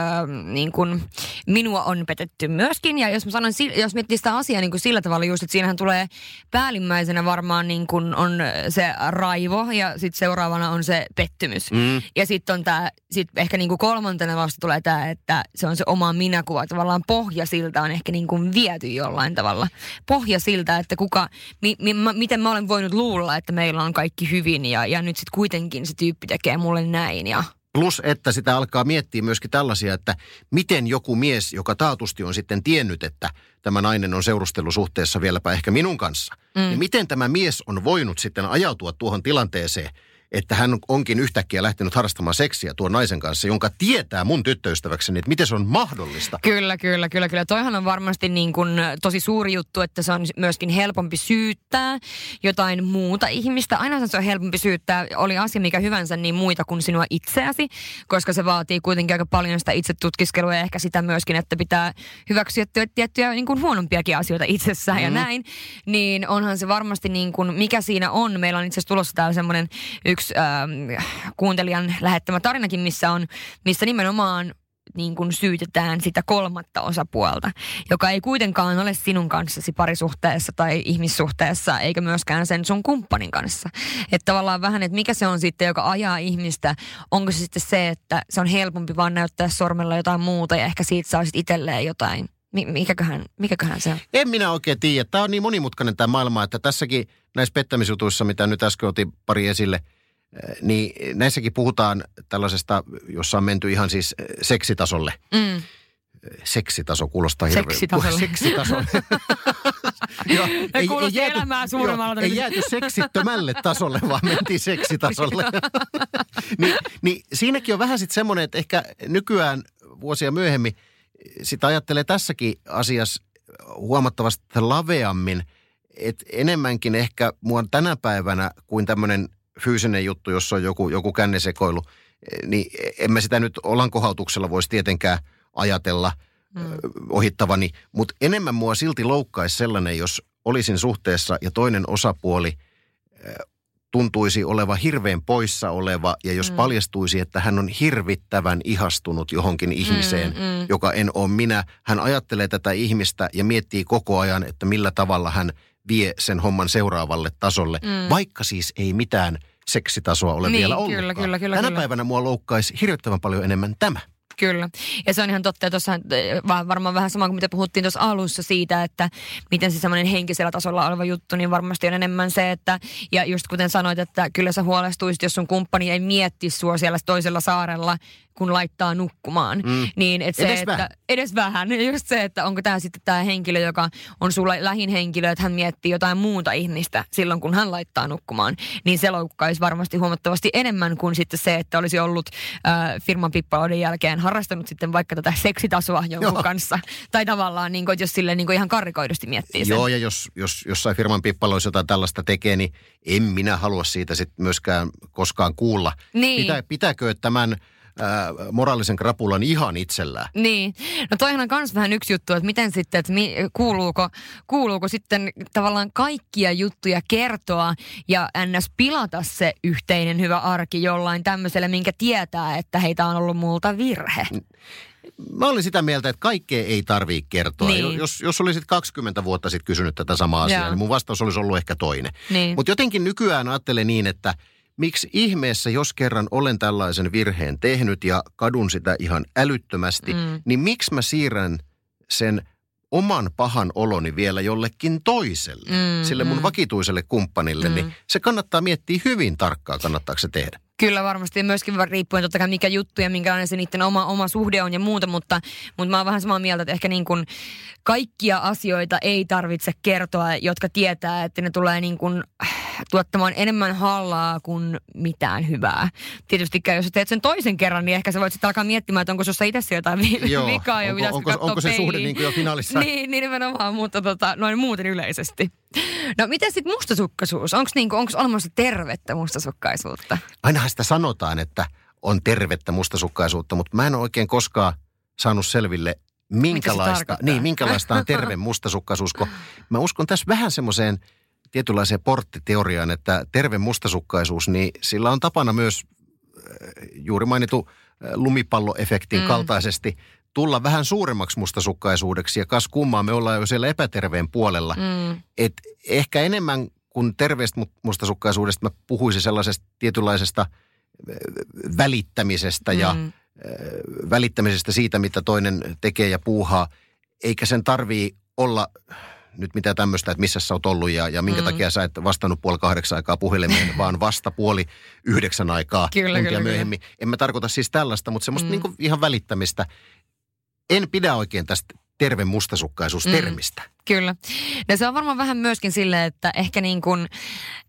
niin kuin minua on petetty myöskin. Ja jos mä sanon, jos miettii sitä asiaa niin kuin sillä tavalla just, että siinähän tulee päällimmäisenä varmaan niin kuin on se raivo ja sitten seuraavana on se pettymys. Mm. Ja sitten on tämä, sit ehkä niin kuin kolmantena vasta tulee tämä, että se on se oma minäkuva. Tavallaan pohja siltä on ehkä niin kuin viety jollain tavalla. Pohja siltä, että kuka, mi, mi, mä, miten mä olen voinut luulla, että meillä on kaikki hyvin ja, ja nyt sitten kuitenkin se tyyppi tekee mulle näin ja... Plus, että sitä alkaa miettiä myöskin tällaisia, että miten joku mies, joka taatusti on sitten tiennyt, että tämä nainen on seurustelusuhteessa vieläpä ehkä minun kanssa, mm. niin miten tämä mies on voinut sitten ajautua tuohon tilanteeseen, että hän onkin yhtäkkiä lähtenyt harrastamaan seksiä tuon naisen kanssa, jonka tietää mun tyttöystäväkseni, että miten se on mahdollista. Kyllä, kyllä, kyllä, kyllä. Toihan on varmasti niin kuin tosi suuri juttu, että se on myöskin helpompi syyttää jotain muuta ihmistä. Aina se on helpompi syyttää, oli asia mikä hyvänsä, niin muita kuin sinua itseäsi, koska se vaatii kuitenkin aika paljon sitä itsetutkiskelua ja ehkä sitä myöskin, että pitää hyväksyä tiettyjä niin kuin huonompiakin asioita itsessään mm. ja näin. Niin onhan se varmasti niin kuin, mikä siinä on. Meillä on itse asiassa tulossa täällä semmoinen yksi ähm, kuuntelijan lähettämä tarinakin, missä, on, missä nimenomaan niin kuin syytetään sitä kolmatta osapuolta, joka ei kuitenkaan ole sinun kanssasi parisuhteessa tai ihmissuhteessa, eikä myöskään sen sun kumppanin kanssa. Että tavallaan vähän, että mikä se on sitten, joka ajaa ihmistä, onko se sitten se, että se on helpompi vaan näyttää sormella jotain muuta ja ehkä siitä saa sitten itselleen jotain. Mikäköhän, mikäköhän se on? En minä oikein tiedä. Tämä on niin monimutkainen tämä maailma, että tässäkin näissä pettämisjutuissa, mitä nyt äsken otin pari esille, niin näissäkin puhutaan tällaisesta, jossa on menty ihan siis seksitasolle. Mm. Seksitaso kuulostaa hirveän. Seksitasolle. Seksitasolle. Joo, ei kuulosti jääty, elämää suuremmalla. Ei jääty seksittömälle tasolle, vaan mentiin seksitasolle. Ni, niin siinäkin on vähän sitten semmoinen, että ehkä nykyään vuosia myöhemmin sitä ajattelee tässäkin asiassa huomattavasti laveammin, että enemmänkin ehkä mua tänä päivänä kuin tämmöinen fyysinen juttu, jossa on joku, joku kännisekoilu, niin en mä sitä nyt olankohautuksella voisi tietenkään ajatella mm. ohittavani, mutta enemmän mua silti loukkaisi sellainen, jos olisin suhteessa ja toinen osapuoli tuntuisi oleva hirveän poissa oleva, ja jos mm. paljastuisi, että hän on hirvittävän ihastunut johonkin ihmiseen, mm, mm. joka en ole minä, hän ajattelee tätä ihmistä ja miettii koko ajan, että millä tavalla hän vie sen homman seuraavalle tasolle, mm. vaikka siis ei mitään seksitasoa ole niin, vielä ollutkaan. Kyllä, kyllä, kyllä, Tänä kyllä. päivänä mua loukkaisi hirvittävän paljon enemmän tämä. Kyllä. Ja se on ihan totta, ja tuossa varmaan vähän sama kuin mitä puhuttiin tuossa alussa siitä, että miten se semmoinen henkisellä tasolla oleva juttu, niin varmasti on enemmän se, että, ja just kuten sanoit, että kyllä sä huolestuisit, jos sun kumppani ei miettisi sua siellä toisella saarella, kun laittaa nukkumaan. Mm. Niin, et se, edes, että, vähän. edes vähän. Just se, että onko tämä sitten tämä henkilö, joka on sulla lähin henkilö, että hän miettii jotain muuta ihmistä silloin, kun hän laittaa nukkumaan. Niin se loukkaisi varmasti huomattavasti enemmän kuin sitten se, että olisi ollut äh, firman pippaloiden jälkeen harrastanut sitten vaikka tätä seksitasoa jonkun Joo. kanssa. Tai tavallaan, niin kun, jos sille niin ihan karrikoidusti miettii sen. Joo, ja jos, jos jossain firman pippaloissa jotain tällaista tekee, niin en minä halua siitä sitten myöskään koskaan kuulla. Niin. Pitä, pitääkö tämän... Äh, moraalisen krapulan ihan itsellään. Niin. No toihan on kans vähän yksi juttu, että miten sitten, että mi, kuuluuko, kuuluuko sitten tavallaan kaikkia juttuja kertoa ja ns. Pilata se yhteinen hyvä arki jollain tämmöiselle, minkä tietää, että heitä on ollut multa virhe. Mä olin sitä mieltä, että kaikkea ei tarvitse kertoa. Niin. Jos, jos olisit kaksikymmentä vuotta sitten kysynyt tätä samaa asiaa, Jaa. niin mun vastaus olisi ollut ehkä toinen. Niin. Mutta jotenkin nykyään ajattelen niin, että miksi ihmeessä, jos kerran olen tällaisen virheen tehnyt ja kadun sitä ihan älyttömästi, mm. niin miksi mä siirrän sen oman pahan oloni vielä jollekin toiselle, mm, sille mun mm. vakituiselle kumppanille, mm. niin se kannattaa miettiä hyvin tarkkaan, kannattaako se tehdä. Kyllä varmasti, myöskin riippuen totta kai mikä juttu ja minkälainen se niiden oma, oma suhde on ja muuta, mutta, mutta mä oon vähän samaa mieltä, että ehkä niin kuin kaikkia asioita ei tarvitse kertoa, jotka tietää, että ne tulee niin kuin tuottamaan enemmän hallaa kuin mitään hyvää. Tietysti jos sä teet sen toisen kerran, niin ehkä sä voit sitten alkaa miettimään, että onko sussa itse jotain vikaa ja pitäisikö katsoa onko se peiliin. Suhde niin kuin jo finaalissa? Niin, nimenomaan, mutta tota, noin muuten yleisesti. No miten sitten mustasukkaisuus? Onko niinku, olemassa tervettä mustasukkaisuutta? Ainahan sitä sanotaan, että on tervettä mustasukkaisuutta, mutta mä en ole oikein koskaan saanut selville, minkälaista, niin, minkälaista on terve mustasukkaisuus. Mä uskon tässä vähän semmoiseen tietynlaiseen porttiteoriaan, että terve mustasukkaisuus, niin sillä on tapana myös juuri mainitu lumipalloefektin mm. kaltaisesti tulla vähän suuremmaksi mustasukkaisuudeksi ja kas kummaa me ollaan jo siellä epäterveen puolella. Mm. Et ehkä enemmän kuin terveestä mustasukkaisuudesta mä puhuisin sellaisesta tietynlaisesta välittämisestä mm. ja äh, välittämisestä siitä, mitä toinen tekee ja puuhaa. Eikä sen tarvii olla nyt mitä tämmöistä, että missä sä oot ollut ja, ja minkä mm. takia sä et vastannut puoli kahdeksan aikaa puhelimeen, vaan vasta puoli yhdeksän aikaa kyllä, kyllä, myöhemmin. Kyllä. En mä tarkoita siis tällaista, mutta semmoista mm. niinku ihan välittämistä. En pidä oikein tästä terve mustasukkaisuustermistä. Mm, kyllä. No se on varmaan vähän myöskin silleen, että ehkä niin kuin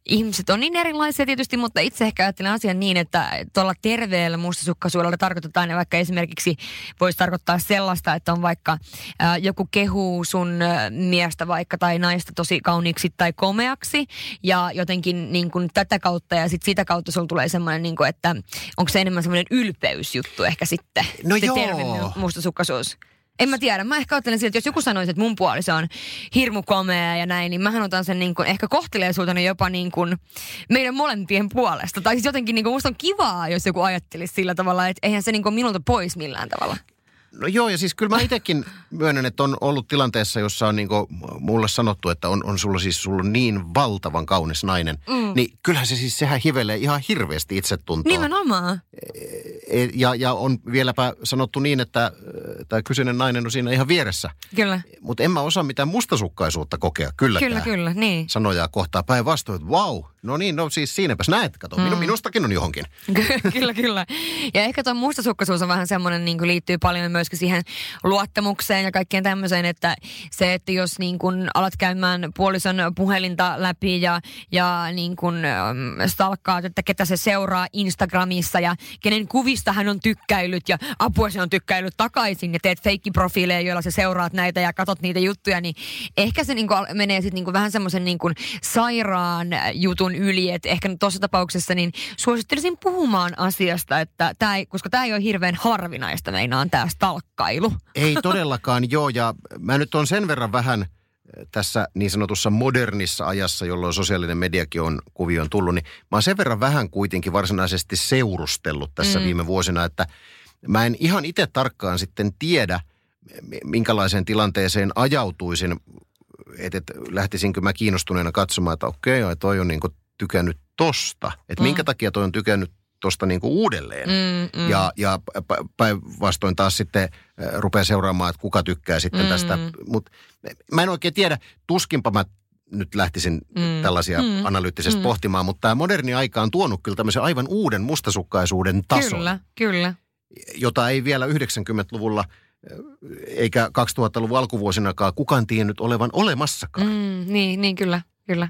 ihmiset on niin erilaisia tietysti, mutta itse ehkä ajattelen asian niin, että tuolla terveellä mustasukkaisuudella tarkoitetaan, vaikka esimerkiksi voisi tarkoittaa sellaista, että on vaikka ää, joku kehuu sun miestä vaikka tai naista tosi kauniiksi tai komeaksi ja jotenkin niin kuin tätä kautta ja sitten sitä kautta sulla tulee semmoinen, niin kuin, että onko se enemmän semmoinen ylpeysjuttu ehkä sitten, no se joo. terve mustasukkaisuus. En mä tiedä. Mä ehkä ottelen siltä, että jos joku sanoisi, että mun puoliso on hirmu komea ja näin, niin mähän otan sen niin kuin, ehkä kohteleisuutena jopa niin kuin meidän molempien puolesta. Tai siis jotenkin niin kuin, musta on kivaa, jos joku ajattelisi sillä tavalla, että eihän se niin kuin minulta pois millään tavalla. No joo, ja siis kyllä mä itsekin myönnän, että on ollut tilanteessa, jossa on niin kuin mulle sanottu, että on, on sulla siis sulla niin valtavan kaunis nainen. Mm. Niin kyllähän se siis, sehän hivelee ihan hirveästi itsetuntoa. Nimenomaan. Ja, ja on vieläpä sanottu niin, että tämä kyseinen nainen on siinä ihan vieressä. Kyllä. Mutta en mä osaa mitään mustasukkaisuutta kokea. Kylläkään. Kyllä, kyllä, niin. Sanoja kohtaa päinvastoin, että vau. Wow. No niin, no siis siinäpäs näet, kato, minu, mm. minustakin on johonkin. Kyllä, kyllä. Ja ehkä tuo mustasukkaisuus on vähän semmoinen, niin kuin liittyy paljon myöskin siihen luottamukseen ja kaikkeen tämmöiseen, että se, että jos niin kuin alat käymään puolison puhelinta läpi ja, ja niin kuin stalkkaat, että ketä se seuraa Instagramissa ja kenen kuvista hän on tykkäillyt ja apua se on tykkäillyt takaisin ja teet feikkiprofiileja, joilla sä seuraat näitä ja katot niitä juttuja, niin ehkä se niin kuin menee sitten niin kuin vähän semmoisen niin kuin sairaan jutun yli, että ehkä tuossa tapauksessa niin suosittelisin puhumaan asiasta, että tää ei, koska tämä ei ole hirveän harvinaista meinaan tämä stalkkailu. Ei todellakaan, joo, ja mä nyt on sen verran vähän tässä niin sanotussa modernissa ajassa, jolloin sosiaalinen mediakin on kuvioon tullut, niin mä oon sen verran vähän kuitenkin varsinaisesti seurustellut tässä mm. viime vuosina, että mä en ihan itse tarkkaan sitten tiedä, minkälaiseen tilanteeseen ajautuisin, että et, lähtisinkö mä kiinnostuneena katsomaan, että okei, okay, toi on niinku tykännyt tosta. Että mm. minkä takia toi on tykännyt tosta niinku uudelleen. Mm, mm. Ja, ja päinvastoin taas sitten rupeaa seuraamaan, että kuka tykkää sitten mm. tästä. Mut mä en oikein tiedä, tuskinpa mä nyt lähtisin mm. tällaisia mm. analyyttisesti mm. pohtimaan, mutta tämä moderni aika on tuonut kyllä tämmöisen aivan uuden mustasukkaisuuden tason. Kyllä, kyllä. Jota ei vielä yhdeksänkymmentäluvulla... eikä kaksituhattaluvun alkuvuosinakaan kukaan tiennyt olevan olemassakaan. Mm, niin, niin kyllä, kyllä.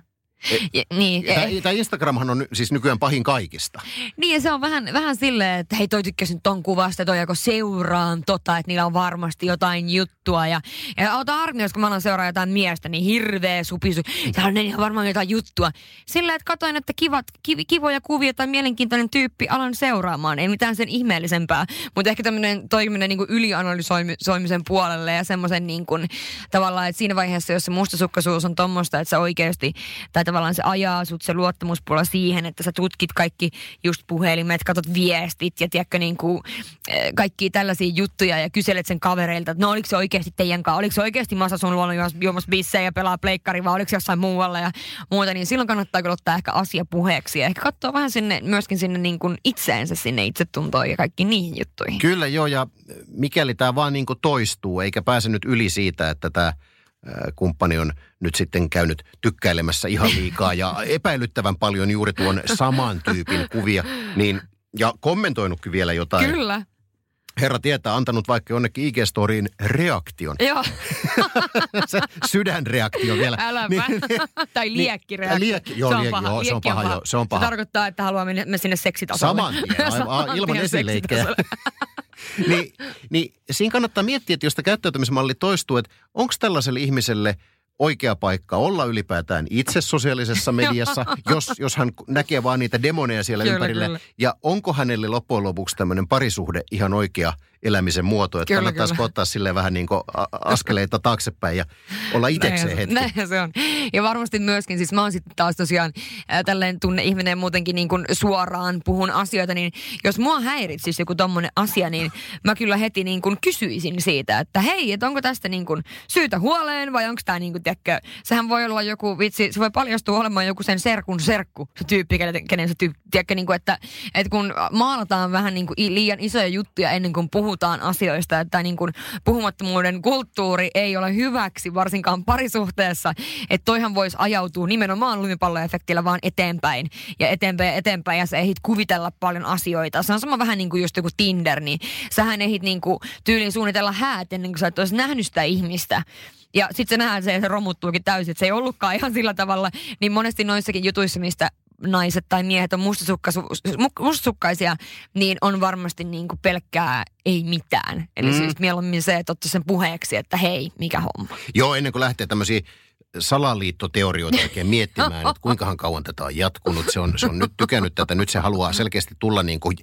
E, niin, e, tämä Instagramhan on siis nykyään pahin kaikista. Niin ja se on vähän, vähän silleen, että hei toi tykkäsin ton kuvasta, toi joko seuraan tota, että niillä on varmasti jotain juttua. Ja, ja auta harmi, jos kun mä alan seuraa jotain miestä, niin hirveä supisu. Ja on ihan varmaan jotain juttua. Silleen, että katoin, että kivat, kiv, kivoja kuvia tai mielenkiintoinen tyyppi alan seuraamaan. Ei mitään sen ihmeellisempää. Mutta ehkä tämmöinen toiminen niin ylianalysoimisen puolelle ja semmoisen niin kuin tavallaan, että siinä vaiheessa, jos se mustasukkaisuus on tommoista, että sä oikeasti tavallaan se ajaa sut se luottamuspuolella siihen, että sä tutkit kaikki just puhelimet, katot viestit ja tiedätkö niin kuin kaikkia tällaisia juttuja ja kyselet sen kavereilta, että no oliko se oikeasti teidän kanssa, oliko se oikeasti massa sun luona juomassa bissejä ja pelaa pleikkari vai oliko se jossain muualla ja muuta, niin silloin kannattaa kyllä ottaa ehkä asia puheeksi ja ehkä katsoa vähän sinne, myöskin sinne niin kuin itseensä, sinne itsetuntoon ja kaikki niihin juttuihin. Kyllä joo ja mikäli tää vaan niin kuin toistuu eikä pääse nyt yli siitä, että tää kumppani on nyt sitten käynyt tykkäilemässä ihan liikaa ja epäilyttävän paljon juuri tuon saman tyypin kuvia. Niin, ja kommentoinutkin vielä jotain. Kyllä. Herra tietää, antanut vaikka jonnekin I G-storiin reaktion. Joo. Se sydänreaktio vielä. Äläpä. Tai liekkireaktio. Liekki, joo, se on liekki, paha. Joo, se on paha. paha. Se on paha. Se tarkoittaa, että haluaa mennä sinne seksitasolle. Saman tien, aivan, ilman esileikkejä. Niin, niin siinä kannattaa miettiä, että jos tämä käyttäytymismalli toistuu, että onko tällaiselle ihmiselle oikea paikka olla ylipäätään itse sosiaalisessa mediassa, jos, jos hän näkee vaan niitä demoneja siellä kyllä, ympärillä. Kyllä. Ja onko hänelle loppujen lopuksi tämmöinen parisuhde ihan oikea elämisen muoto, että kannattaisi ottaa silleen vähän niin kuin askeleita taaksepäin ja olla itsekseen hetki. Näin se on. Ja varmasti myöskin, siis mä oon sitten taas tosiaan äh, tälleen tunneihminen muutenkin niin kuin suoraan puhun asioita, niin jos mua häiritsisi joku tommonen asia, niin mä kyllä heti niin kuin kysyisin siitä, että hei, että onko tästä niin kuin syytä huoleen vai onko tää niin kuin, tiedätkö, sehän voi olla joku vitsi, se voi paljastua olemaan joku sen serkun serkku, se tyyppi, kenen se tyyppi, tiedätkö, niin kuin, että, että kun maalataan vähän niin kuin liian isoja juttuja ennen kuin puhutaan, puhutaan asioista, että niin kuin puhumattomuuden kulttuuri ei ole hyväksi, varsinkaan parisuhteessa. Että toihan voisi ajautua nimenomaan lumipalloefektillä vaan eteenpäin ja eteenpäin ja eteenpäin ja sä ehdit kuvitella paljon asioita. Se on sama vähän niin kuin just joku Tinder, niin sähän ehdit niin kuin tyyliin suunnitella häät ennen kuin sä et olisi nähnyt sitä ihmistä. Ja sit sä nähdään se, se romuttuukin täysin, että se ei ollutkaan ihan sillä tavalla. Niin monesti noissakin jutuissa, mistä naiset tai miehet on mustasukkaisia, niin on varmasti niin kuin pelkkää ei mitään. Eli mm. siis mieluummin se, että ottaisi sen puheeksi, että hei, mikä homma. Joo, ennen kuin lähtee tämmöisiä salaliittoteorioita oikein miettimään, että kuinkahan kauan tätä on jatkunut. Se on, se on nyt tykännyt tätä, nyt se haluaa selkeästi tulla niin kuin...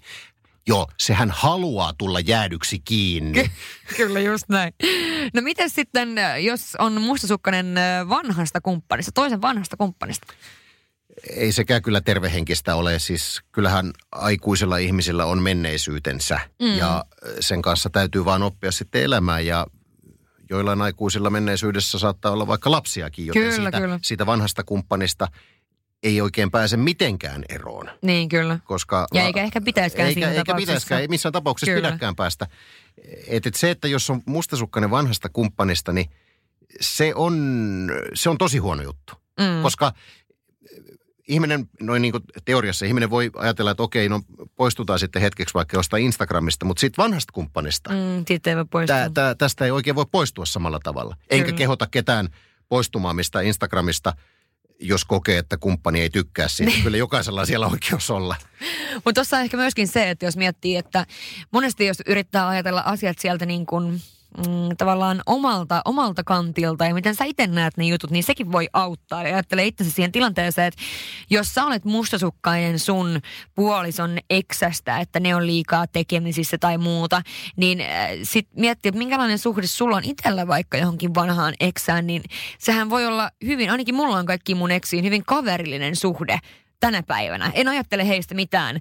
Joo, sehän haluaa tulla jäädyksi kiinni. Kyllä, just näin. No miten sitten, jos on mustasukkainen vanhasta kumppanista, toisen vanhasta kumppanista? Ei sekään kyllä tervehenkistä ole. Siis kyllähän aikuisilla ihmisillä on menneisyytensä mm. ja sen kanssa täytyy vaan oppia sitten elämään ja joillain aikuisilla menneisyydessä saattaa olla vaikka lapsiakin, joten kyllä, siitä, kyllä. siitä vanhasta kumppanista ei oikein pääse mitenkään eroon. Niin, kyllä. Koska ja eikä ehkä pitäiskään eikä, siinä eikä tapauksessa. Eikä pitäiskään, ei missään tapauksessa kyllä. pidäkään päästä. Et, et se, että jos on mustasukkainen vanhasta kumppanista, niin se on, se on tosi huono juttu. Mm. Koska ihminen, noin niin kuin teoriassa, ihminen voi ajatella, että okei, no poistutaan sitten hetkeksi vaikka jostain Instagramista, mutta siitä vanhasta kumppanista. Mm, siitä ei voi poistua. Tää, tää, tästä ei oikein voi poistua samalla tavalla. Enkä kyllä. kehota ketään poistumaan mistä Instagramista, jos kokee, että kumppani ei tykkää siitä. Kyllä jokaisella on siellä oikeus olla. Mutta tuossa on ehkä myöskin se, että jos miettii, että monesti jos yrittää ajatella asiat sieltä niin kuin mm, tavallaan omalta, omalta kantilta ja miten sä itse näet ne jutut, niin sekin voi auttaa. Ja ajattelee itsensä siihen tilanteeseen, että jos sä olet mustasukkainen sun puolison eksästä, että ne on liikaa tekemisissä tai muuta, niin sit miettii, että minkälainen suhde sulla on itsellä vaikka johonkin vanhaan eksään, niin sehän voi olla hyvin, ainakin mulla on kaikki mun eksiin, hyvin kaverillinen suhde. Tänä päivänä. En ajattele heistä mitään.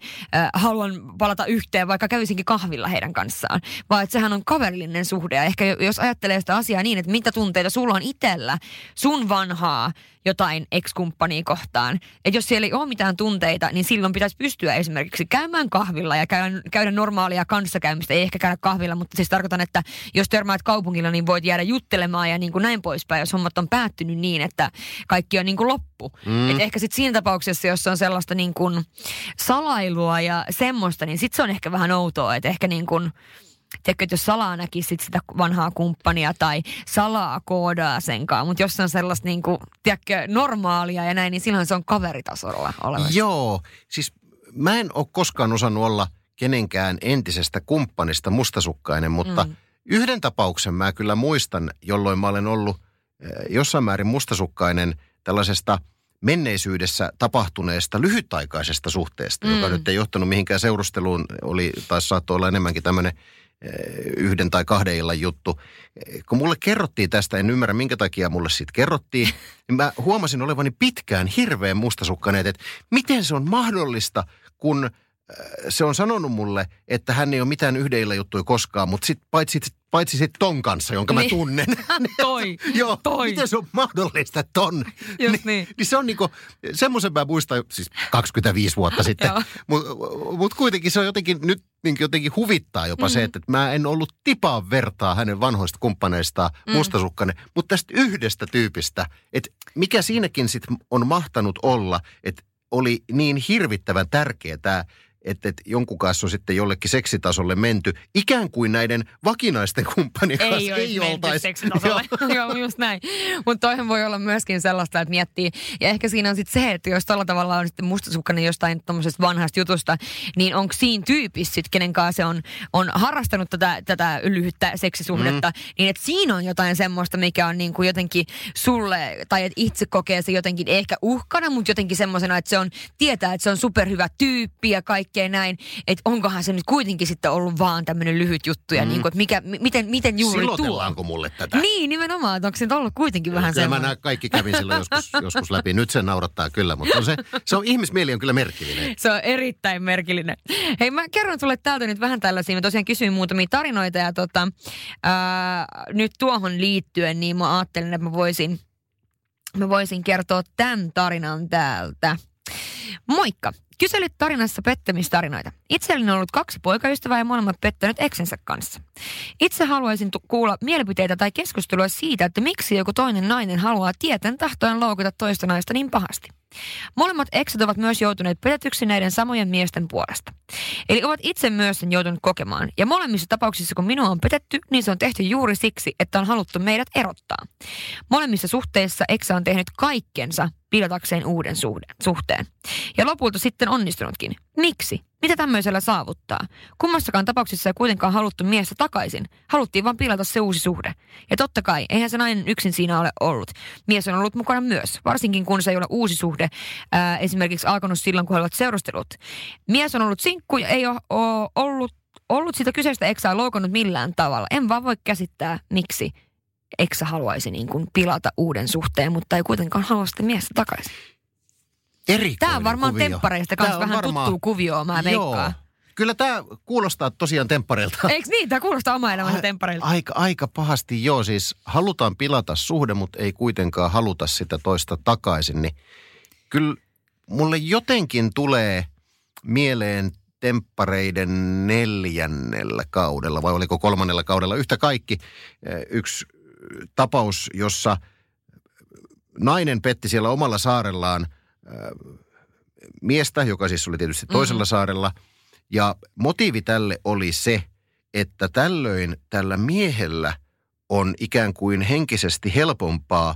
Haluan palata yhteen, vaikka kävisinkin kahvilla heidän kanssaan. Vaan sehän on kaverillinen suhde. Ja ehkä jos ajattelee sitä asiaa niin, että mitä tunteita sulla on itsellä sun vanhaa jotain ex-kumppania kohtaan. Että jos siellä ei ole mitään tunteita, niin silloin pitäisi pystyä esimerkiksi käymään kahvilla ja käydä, käydä normaalia kanssakäymistä. Ei ehkä käydä kahvilla, mutta siis tarkoitan, että jos törmäät kaupungilla, niin voit jäädä juttelemaan ja niin kuin näin poispäin, jos hommat on päättynyt niin, että kaikki on niin kuin loppu. Mm. Että ehkä sitten siinä tapauksessa, jos on sellaista niin kuin salailua ja semmoista, niin sitten se on ehkä vähän outoa, että ehkä niin kuin... Tiedätkö, että jos salaa näkisi sitä vanhaa kumppania tai salaa koodaa senkaan, mutta jos se on sellaista niin kuin, tiedätkö, normaalia ja näin, niin silloin se on kaveritasolla olemassa. Joo, siis mä en ole koskaan osannut olla kenenkään entisestä kumppanista mustasukkainen, mutta mm. yhden tapauksen mä kyllä muistan, jolloin mä olen ollut jossain määrin mustasukkainen tällaisesta menneisyydessä tapahtuneesta lyhytaikaisesta suhteesta, mm. joka nyt ei johtanut mihinkään seurusteluun, oli, tai saattoi olla enemmänkin tämmöinen yhden tai kahden illan juttu. Kun mulle kerrottiin tästä, en ymmärrä minkä takia mulle siitä kerrottiin, niin mä huomasin olevani pitkään hirveän mustasukkainen, että miten se on mahdollista, kun se on sanonut mulle, että hän ei ole mitään yhden illan juttuja koskaan, mutta sit, paitsi Paitsi sitten ton kanssa, jonka niin. Mä tunnen. toi, joo, toi. Miten se on mahdollista ton? Just niin. Niin se on niinku, semmoisen mä muistan, siis kaksikymmentäviisi vuotta sitten. Mutta mut kuitenkin se on jotenkin, nyt niin jotenkin huvittaa jopa mm-hmm. se, että mä en ollut tipaa vertaa hänen vanhoista kumppaneistaan, mm-hmm. mustasukkainen. Mutta tästä yhdestä tyypistä, että mikä siinäkin sitten on mahtanut olla, että oli niin hirvittävän tärkeä tämä, että et jonkun kanssa on sitten jollekin seksitasolle menty. Ikään kuin näiden vakinaisten kumppanien ei kanssa ei oltaisi. Seksitasolle. Joo, just näin. Mutta toihan voi olla myöskin sellaista, että miettii. Ja ehkä siinä on sitten se, että jos tällä tavalla on sitten mustasukkainen jostain tuommoisesta vanhasta jutusta, niin onko siinä tyypissä sitten, kenen kanssa se on, on harrastanut tätä, tätä lyhyttä seksisuhdetta, mm. niin että siinä on jotain semmoista, mikä on niin kuin jotenkin sulle, tai että itse kokee se jotenkin ehkä uhkana, mutta jotenkin semmoisena, että se on, tietää, että se on superhyvä tyyppi ja kaikki näin, että onkohan se nyt kuitenkin sitten ollut vaan tämmöinen lyhyt juttu ja mm. niin kuin, että mikä, m- miten, miten juuri tuo. Silotellaanko mulle tätä? Niin, nimenomaan, että onko se nyt ollut kuitenkin ja vähän semmoinen. Kyllä mä kaikki kävin silloin joskus, joskus läpi. Nyt se naurattaa kyllä, mutta on se, se on ihmismieli on kyllä merkillinen. Se on erittäin merkillinen. Hei, mä kerron sulle täältä nyt vähän tällaisia. Mä tosiaan kysyin muutamia tarinoita ja tota, ää, nyt tuohon liittyen, niin mä ajattelin, että mä voisin, mä voisin kertoa tämän tarinan täältä. Moikka! Kyselit tarinassa pettämistarinoita. Itselleni on ollut kaksi poikaystävää ja molemmat pettänyt eksensä kanssa. Itse haluaisin tu- kuulla mielipiteitä tai keskustelua siitä, että miksi joku toinen nainen haluaa tieten tahtoen loukata toista naista niin pahasti. Molemmat ekset ovat myös joutuneet petetyksi näiden samojen miesten puolesta. Eli ovat itse myös sen joutuneet kokemaan. Ja molemmissa tapauksissa, kun minua on petetty, niin se on tehty juuri siksi, että on haluttu meidät erottaa. Molemmissa suhteissa eksä on tehnyt kaikkensa piilotakseen uuden suhteen. Ja lopulta sitten onnistunutkin. Miksi? Mitä tämmöisellä saavuttaa? Kummassakaan tapauksessa ei kuitenkaan haluttu miestä takaisin. Haluttiin vaan pilata se uusi suhde. Ja totta kai, eihän se nainen yksin siinä ole ollut. Mies on ollut mukana myös, varsinkin kun se ei ole uusi suhde. Ää, esimerkiksi alkanut silloin, kun he olivat seurustelut. Mies on ollut sinkku ja ei ole, ole ollut, ollut sitä kyseistä eksää loukannut millään tavalla. En vaan voi käsittää, miksi eksä haluaisi niin kuin pilata uuden suhteen, mutta ei kuitenkaan halua sitä miestä takaisin. Erikoinen Tämä on varmaan kuvio. Temppareista kanssa vähän varmaan tuttuu kuvioon, mä veikkaan. Kyllä tämä kuulostaa tosiaan temppareilta. Eikö niin? Tämä kuulostaa oma elämänsä temppareilta. Aika, aika pahasti joo, siis halutaan pilata suhde, mutta ei kuitenkaan haluta sitä toista takaisin. Niin kyllä mulle jotenkin tulee mieleen temppareiden neljännellä kaudella, vai oliko kolmannella kaudella yhtä kaikki, yksi tapaus, jossa nainen petti siellä omalla saarellaan miestä, joka siis oli tietysti toisella mm-hmm. saarella. Ja motiivi tälle oli se, että tällöin tällä miehellä on ikään kuin henkisesti helpompaa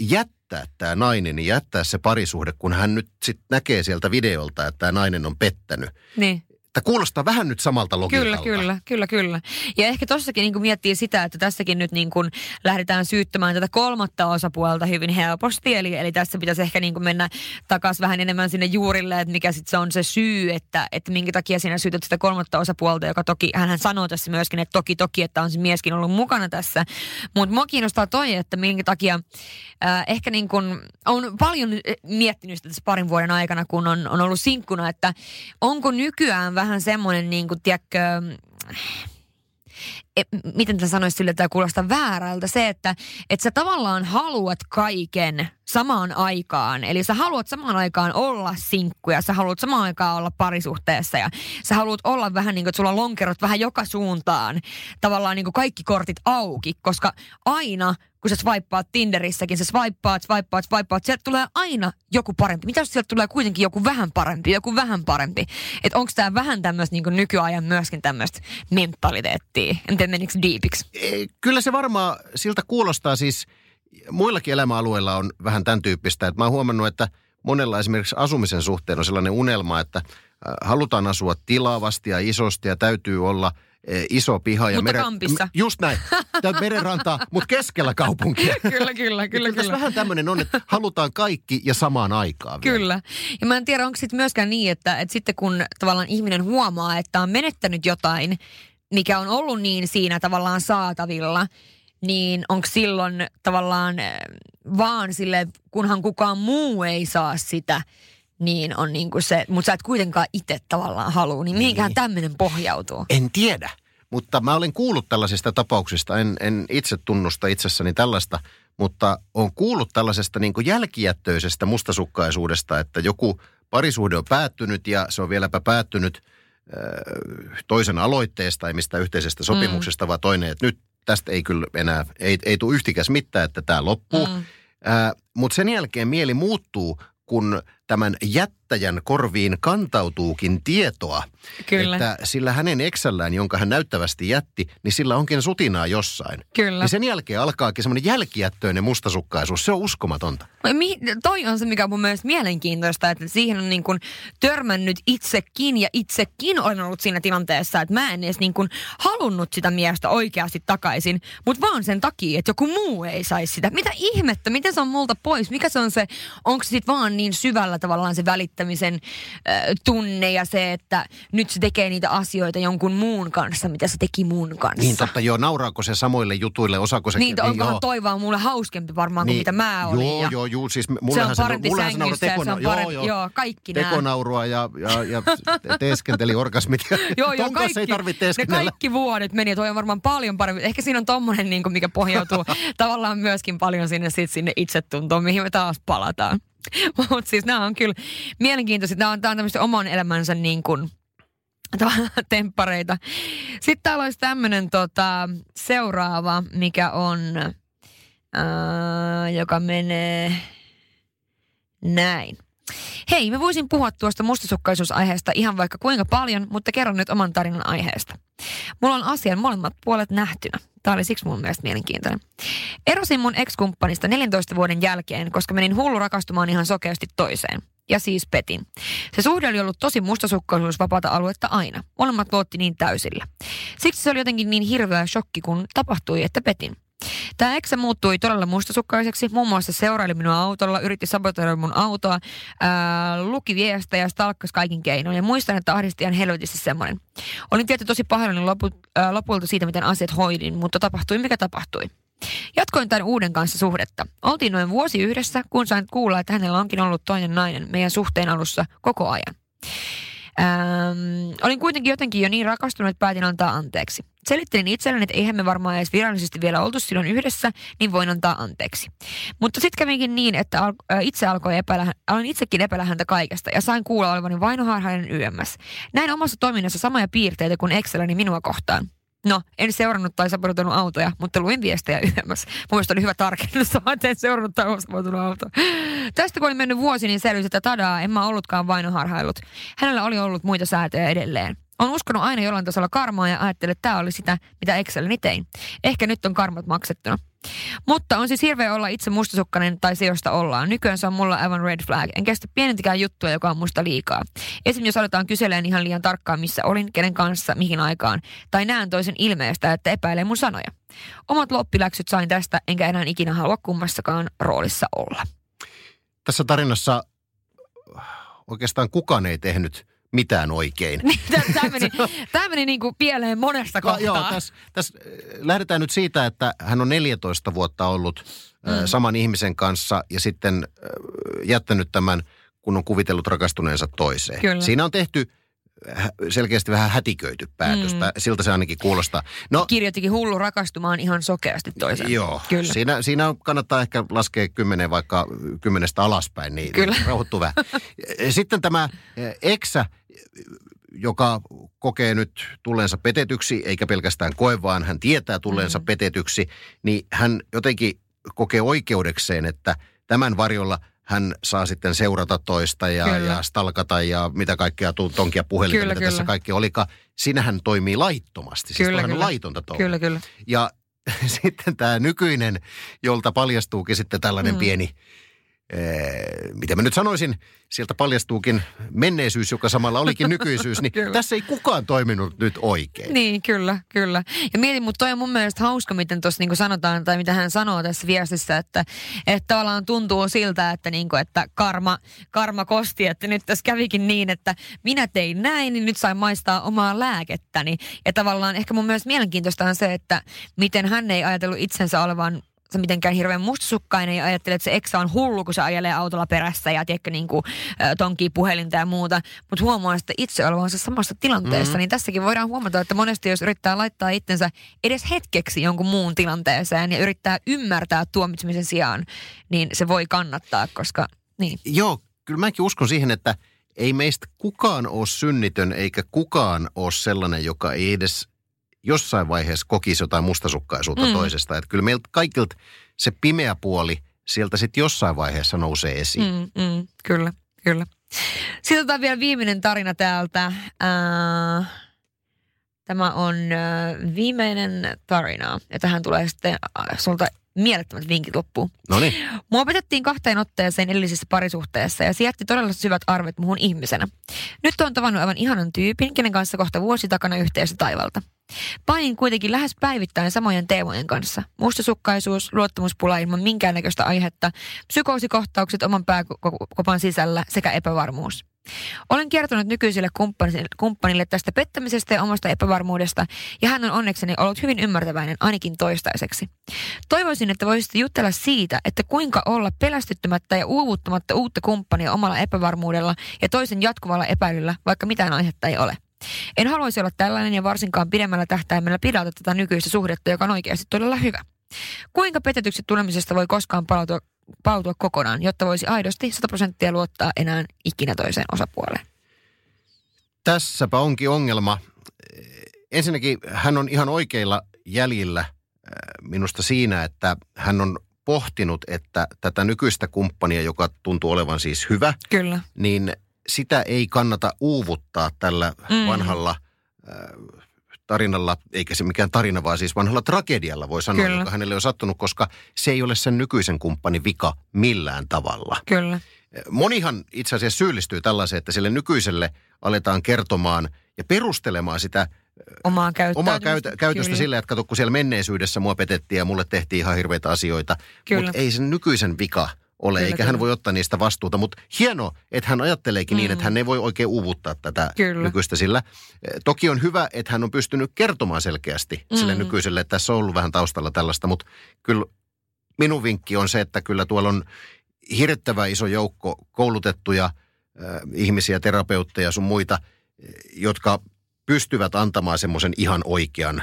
jättää tämä nainen ja jättää se parisuhde, kun hän nyt sitten näkee sieltä videolta, että tämä nainen on pettänyt. Niin. Tämä kuulostaa vähän nyt samalta logiikalta. Kyllä, kyllä, kyllä, kyllä. Ja ehkä tossakin niin kuin miettii sitä, että tässäkin nyt niin kuin lähdetään syyttämään tätä kolmatta osapuolta hyvin helposti. Eli, eli tässä pitäisi ehkä niin kuin mennä takaisin vähän enemmän sinne juurille, että mikä sitten se on se syy, että, että minkä takia sinä syytät sitä kolmatta osapuolta, joka toki, hänhän sanoo tässä myöskin, että toki toki, että on se mieskin ollut mukana tässä. Mutta mua kiinnostaa toi, että minkä takia äh, ehkä niin kuin, on paljon miettinyt sitä tässä parin vuoden aikana, kun on, on ollut sinkkuna, että onko nykyään vähän Vähän semmoinen, niin kuin, tiedätkö, et, miten tämä sanoisi sille, että tämä kuulostaa väärältä, se, että et sä tavallaan haluat kaiken samaan aikaan. Eli sä haluat samaan aikaan olla sinkkuja, sä haluat samaan aikaan olla parisuhteessa ja sä haluat olla vähän niin kuin, että sulla on lonkerot vähän joka suuntaan. Tavallaan niin kuin kaikki kortit auki, koska aina kun sä swipeaat Tinderissäkin, sä swipeaat, swipeaat, swipeaat, sieltä tulee aina joku parempi. Mitä jos sieltä tulee kuitenkin joku vähän parempi, joku vähän parempi? Että onko tää vähän tämmöistä niin nykyajan myöskin tämmöistä mentaliteettia? Entä menikö diipiksi? Kyllä se varmaan siltä kuulostaa siis, muillakin elämäalueilla on vähän tämän tyyppistä. Että mä oon huomannut, että monella esimerkiksi asumisen suhteen on sellainen unelma, että halutaan asua tilavasti ja isosti ja täytyy olla iso piha ja mutta meren, kampissa. Just näin. Tämä merenrantaa, mutta keskellä kaupunkia. Kyllä, kyllä, kyllä. Tässä vähän tämmöinen on, että halutaan kaikki ja samaan aikaan. Kyllä. Vielä. Ja mä en tiedä, onko sitten myöskään niin, että, että sitten kun tavallaan ihminen huomaa, että on menettänyt jotain, mikä on ollut niin siinä tavallaan saatavilla, niin onko silloin tavallaan vaan silleen, kunhan kukaan muu ei saa sitä, niin on niin kuin se, mutta sä et kuitenkaan itse tavallaan halua, niin mihinkähän niin tämmöinen pohjautuu? En tiedä, Mutta mä olen kuullut tällaisista tapauksista, en, en itse tunnusta itsessäni tällaista, mutta olen kuullut tällaisesta niin kuin jälkijättöisestä mustasukkaisuudesta, että joku parisuhde on päättynyt ja se on vieläpä päättynyt äh, toisen aloitteesta, ei mistä yhteisestä sopimuksesta, mm. vaan toinen, että nyt tästä ei kyllä enää, ei, ei tule yhtikäs mitään, että tämä loppuu. Mm. Äh, mutta sen jälkeen mieli muuttuu, kun tämän jättäjän korviin kantautuukin tietoa, kyllä. että sillä hänen eksällään, jonka hän näyttävästi jätti, niin sillä onkin sutinaa jossain. Kyllä. Ja sen jälkeen alkaakin semmoinen jälkijättöinen mustasukkaisuus, se on uskomatonta. No, mi- toi on se, mikä on mun mielestä mielenkiintoista, että siihen on niin kuin törmännyt itsekin ja itsekin olen ollut siinä tilanteessa, että mä en edes niin kuin halunnut sitä miestä oikeasti takaisin, mutta vaan sen takia, että joku muu ei saisi sitä. Mitä ihmettä, miten se on multa pois, mikä se on se, onko se sit vaan niin syvällä tavallaan se välittämisen äh, tunne ja se, että nyt se tekee niitä asioita jonkun muun kanssa, mitä se teki mun kanssa. Niin totta, joo, nauraako se samoille jutuille, osaako se... Niin, onkohan joo. toivoa mulle hauskempi varmaan niin, kuin mitä mä olin. Joo, ja joo, juu, siis mullahan se on parempi se, sängyssä tekona- se on parempi, joo, joo, kaikki nämä. Tekonaurua ja, ja, ja teeskenteli orgasmit. Joo, joo, kaikki, ei tarvitse teeskennellä. Ne kaikki vuodet meni, ja toi on varmaan paljon parempi. Ehkä siinä on tommonen, niin kuin mikä pohjautuu tavallaan myöskin paljon sinne, sit, sinne itsetuntoon, mihin me taas palataan. Mutta siis nämä on kyllä mielenkiintoisia. Nämä on, on tämmöistä oman elämänsä niin kuin temppareita. Sitten täällä olisi tämmöinen tota, seuraava, mikä on, äh, joka menee näin. Hei, mä voisin puhua tuosta mustasukkaisuusaiheesta ihan vaikka kuinka paljon, mutta kerron nyt oman tarinan aiheesta. Mulla on asian molemmat puolet nähtynä. Tämä oli siksi mun mielestä mielenkiintoinen. Erosin mun ex-kumppanista neljäntoista vuoden jälkeen, koska menin hullu rakastumaan ihan sokeasti toiseen. Ja siis petin. Se suhde oli ollut tosi mustasukkaisuusvapaata aluetta aina. Molemmat luotti niin täysillä. Siksi se oli jotenkin niin hirveä shokki, kun tapahtui, että petin. Tämä eksä muuttui todella mustasukkaiseksi, muun muassa seuraili minua autolla, yritti sabotoida mun autoa, ää, luki viestejä ja stalkkasi kaikin keinoin. Ja muistan, että ahdisti ihan helvetissä semmoinen. Olin tietysti tosi pahoillani lopu, ää, lopulta siitä, miten asiat hoidin, mutta tapahtui mikä tapahtui. Jatkoin tämän uuden kanssa suhdetta. Oltiin noin vuosi yhdessä, kun sain kuulla, että hänellä onkin ollut toinen nainen meidän suhteen alussa koko ajan. Öm, olin kuitenkin jotenkin jo niin rakastunut, että päätin antaa anteeksi. Selittelin itselleni, että eihän me varmaan edes virallisesti vielä oltu silloin yhdessä, niin voin antaa anteeksi. Mutta sitten kävinkin niin, että al- itse alkoi epäillä, aloin itsekin epäillä häntä kaikesta ja sain kuulla olevani vainoharhainen Y M S. Näin omassa toiminnassa samoja piirteitä kuin excelläni minua kohtaan. No, en seurannut tai sabotoinut autoja, mutta luin viestejä yhdessä. Mielestäni oli hyvä tarkennus, että en seurannut tai sabotoinut autoja. Tästä kun oli mennyt vuosi, niin selvisi, että tadaa, en mä ollutkaan vainoharhaillut. Hänellä oli ollut muita säätöjä edelleen. Olen uskonut aina jollain tasolla karmaa ja ajattelin, että tämä oli sitä, mitä Excelini tein. Ehkä nyt on karmat maksettuna. Mutta on siis hirveä olla itse mustasukkainen tai se, josta ollaan. Nykyään se on mulla aivan red flag. En kestä pienintäkään juttua, joka on musta liikaa. Esimerkiksi jos aletaan kyseleen ihan liian tarkkaan, missä olin, kenen kanssa, mihin aikaan. Tai näen toisen ilmeestä, että epäilee mun sanoja. Omat loppiläksyt sain tästä, enkä enää ikinä halua kummassakaan roolissa olla. Tässä tarinassa oikeastaan kukaan ei tehnyt mitään oikein. Tämä meni, tämä meni niin kuin pieleen monesta kohtaa. Joo, täs, täs, lähdetään nyt siitä, että hän on neljätoista vuotta ollut mm. saman ihmisen kanssa ja sitten jättänyt tämän, kun on kuvitellut rakastuneensa toiseen. Kyllä. Siinä on tehty selkeästi vähän hätiköity päätös. Mm. Siltä se ainakin kuulostaa. No, kirjoittikin hullu rakastumaan ihan sokeasti toiseen. Joo. Kyllä. Siinä, siinä kannattaa ehkä laskea kymmenen vaikka kymmenestä alaspäin, niin Kyllä. rauhoittuu vähän. Sitten tämä eksä, joka kokee nyt tulleensa petetyksi, eikä pelkästään koe, vaan hän tietää tulleensa mm. petetyksi, niin hän jotenkin kokee oikeudekseen, että tämän varjolla hän saa sitten seurata toista ja, ja stalkata ja mitä kaikkea tonkia puhelinta, kyllä, mitä kyllä. tässä kaikki olikaan. Siinähän toimii laittomasti, siis tuohan on laitonta touhua. Kyllä, kyllä. Ja sitten tämä nykyinen, jolta paljastuukin sitten tällainen mm. pieni, Ee, mitä mä nyt sanoisin, sieltä paljastuukin menneisyys, joka samalla olikin nykyisyys, niin tässä ei kukaan toiminut nyt oikein. Niin, kyllä, kyllä. Ja mietin, mutta toi on mun mielestä hauska, miten tuossa niin sanotaan, tai mitä hän sanoo tässä viestissä, että, että tavallaan tuntuu siltä, että, niin kuin, että karma, karma kosti, että nyt tässä kävikin niin, että minä tein näin, niin nyt sain maistaa omaa lääkettäni. Ja tavallaan ehkä mun mielestä mielenkiintoista on se, että miten hän ei ajatellut itsensä olevan sä mitenkään hirveän mustasukkainen ja ajattelet, että se eksa on hullu, kun se ajelee autolla perässä ja tiedätkö niinku tonkii puhelinta ja muuta. Mutta huomaa, että itse olevansa samassa tilanteessa, mm-hmm. niin tässäkin voidaan huomata, että monesti jos yrittää laittaa itsensä edes hetkeksi jonkun muun tilanteeseen ja yrittää ymmärtää tuomitsemisen sijaan, niin se voi kannattaa, koska niin. Joo, kyllä mäkin uskon siihen, että ei meistä kukaan ole synnitön eikä kukaan ole sellainen, joka ei edes jossain vaiheessa kokisi jotain mustasukkaisuutta mm. toisesta. Että kyllä meiltä kaikilta se pimeä puoli sieltä sitten jossain vaiheessa nousee esiin. Mm, mm, kyllä, kyllä. Sitten otetaan vielä viimeinen tarina täältä. Äh, tämä on äh, viimeinen tarina. Ja tähän tulee sitten äh, sulta mielettömät vinkit loppuun. Noniin. Mua opetettiin kahteen otteeseen edellisessä parisuhteessa ja se jätti todella syvät arvet muhun ihmisenä. Nyt on tavannut aivan ihanan tyypin, kenen kanssa kohta vuosi takana yhteistä taivalta. Painin kuitenkin lähes päivittäin samojen teemojen kanssa. Mustasukkaisuus, luottamuspula ilman minkäännäköistä aihetta, psykoosikohtaukset oman pääkopan sisällä sekä epävarmuus. Olen kertonut nykyiselle kumppanille tästä pettämisestä ja omasta epävarmuudesta, ja hän on onnekseni ollut hyvin ymmärtäväinen ainakin toistaiseksi. Toivoisin, että voisitte jutella siitä, että kuinka olla pelästyttämättä ja uuvuttamatta uutta kumppania omalla epävarmuudella ja toisen jatkuvalla epäilyllä, vaikka mitään aihetta ei ole. En haluaisi olla tällainen ja varsinkaan pidemmällä tähtäimellä pidätä tätä nykyistä suhdetta, joka on oikeasti todella hyvä. Kuinka petetyksi tulemisesta voi koskaan palautua, palautua kokonaan, jotta voisi aidosti sata prosenttia luottaa enää ikinä toiseen osapuoleen? Tässäpä onkin ongelma. Ensinnäkin hän on ihan oikeilla jäljillä minusta siinä, että hän on pohtinut, että tätä nykyistä kumppania, joka tuntuu olevan siis hyvä, Kyllä. niin sitä ei kannata uuvuttaa tällä mm. vanhalla äh, tarinalla, eikä se mikään tarina, vaan siis vanhalla tragedialla voi sanoa, Kyllä. joka hänelle on sattunut, koska se ei ole sen nykyisen kumppanin vika millään tavalla. Kyllä. Monihan itse asiassa syyllistyy tällaiseen, että sille nykyiselle aletaan kertomaan ja perustelemaan sitä omaa, omaa käytä, käytöstä Kyllä. sillä, että kato, kun siellä menneisyydessä mua petettiin ja mulle tehtiin ihan hirveitä asioita, mutta ei sen nykyisen vika ole, kyllä, eikä kyllä. hän voi ottaa niistä vastuuta, mutta hienoa, että hän ajatteleekin mm. niin, että hän ei voi oikein uuvuttaa tätä kyllä. nykyistä sillä. Toki on hyvä, että hän on pystynyt kertomaan selkeästi mm. sille nykyiselle, että tässä on ollut vähän taustalla tällaista, mutta kyllä minun vinkki on se, että kyllä tuolla on hirvittävä iso joukko koulutettuja äh, ihmisiä, terapeutteja sun muita, jotka pystyvät antamaan semmoisen ihan oikean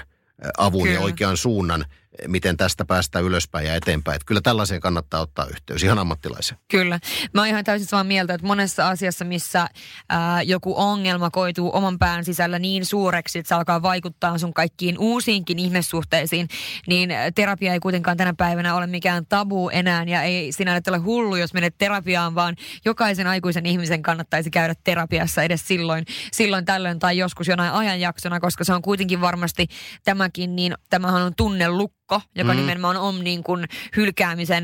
avun kyllä. ja oikean suunnan, miten tästä päästään ylöspäin ja eteenpäin. Että kyllä tällaiseen kannattaa ottaa yhteys, ihan ammattilaisen. Kyllä. Mä oon ihan täysin samaa mieltä, että monessa asiassa, missä ää, joku ongelma koituu oman pään sisällä niin suureksi, että se alkaa vaikuttaa sun kaikkiin uusiinkin ihmissuhteisiin, niin terapia ei kuitenkaan tänä päivänä ole mikään tabu enää, ja ei sinä ole hullu, jos menet terapiaan, vaan jokaisen aikuisen ihmisen kannattaisi käydä terapiassa edes silloin, silloin tällöin tai joskus jonain ajanjaksona, koska se on kuitenkin varmasti tämäkin, niin tämähän on tunnelukko, joka mm. nimenomaan on niin kuin hylkäämisen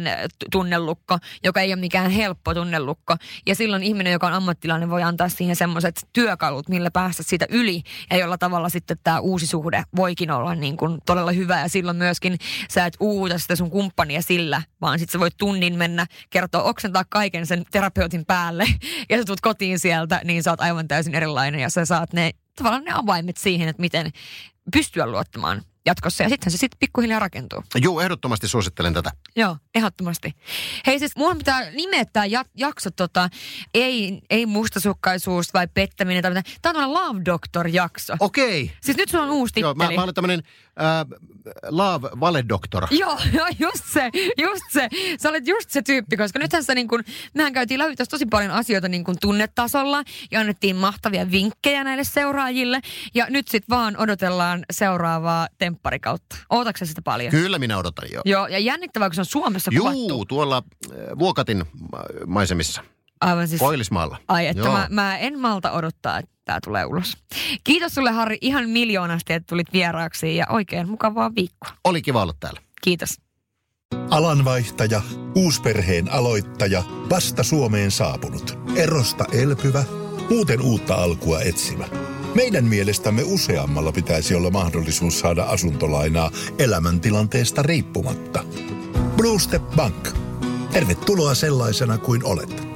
tunnelukko, joka ei ole mikään helppo tunnelukko. Ja silloin ihminen, joka on ammattilainen, voi antaa siihen semmoiset työkalut, millä päästä siitä yli ja jolla tavalla sitten tämä uusi suhde voikin olla niin kuin todella hyvä. Ja silloin myöskin sä et uuta sitä sun kumppania sillä, vaan sitten sä voit tunnin mennä, kertoa, oksentaa kaiken sen terapeutin päälle ja sä tulet kotiin sieltä, niin sä oot aivan täysin erilainen ja sä saat ne, tavallaan ne avaimet siihen, että miten pystyä luottamaan jatkossa, ja sitten se sitten pikkuhiljaa rakentuu. Joo, ehdottomasti suosittelen tätä. Joo, ehdottomasti. Hei siis, mulla pitää nimettää jaksot, tota, ei, ei mustasukkaisuus vai pettäminen tai mitään. Tämä on tämmöinen Love Doctor-jakso. Okei. Siis nyt sulla on uusi titteli. Joo, mä, mä olen tämmöinen äh, Love Valedoktor. Joo, joo, just se, just se. Sä olet just se tyyppi, koska nythän sä niin kun, mehän käytiin läpi tosi paljon asioita niin kun tunnetasolla, ja annettiin mahtavia vinkkejä näille seuraajille, ja nyt sitten vaan odotellaan seuraavaa temppaa. Pari kautta. Ootatko sitä paljon? Kyllä minä odotan, joo. Joo, ja jännittävää, kun se on Suomessa Juu, kuvattu. Juu, tuolla Vuokatin maisemissa. Aivan siis. Koillismaalla. Ai, että mä, mä en malta odottaa, että tää tulee ulos. Kiitos sulle, Harri, ihan miljoonasti, että tulit vieraaksi ja oikein mukavaa viikkoa. Oli kiva olla täällä. Kiitos. Alanvaihtaja, uusperheen aloittaja, vasta Suomeen saapunut, erosta elpyvä, muuten uutta alkua etsimä. Meidän mielestämme useammalla pitäisi olla mahdollisuus saada asuntolainaa elämäntilanteesta riippumatta. Blue Step Bank. Tervetuloa sellaisena kuin olet.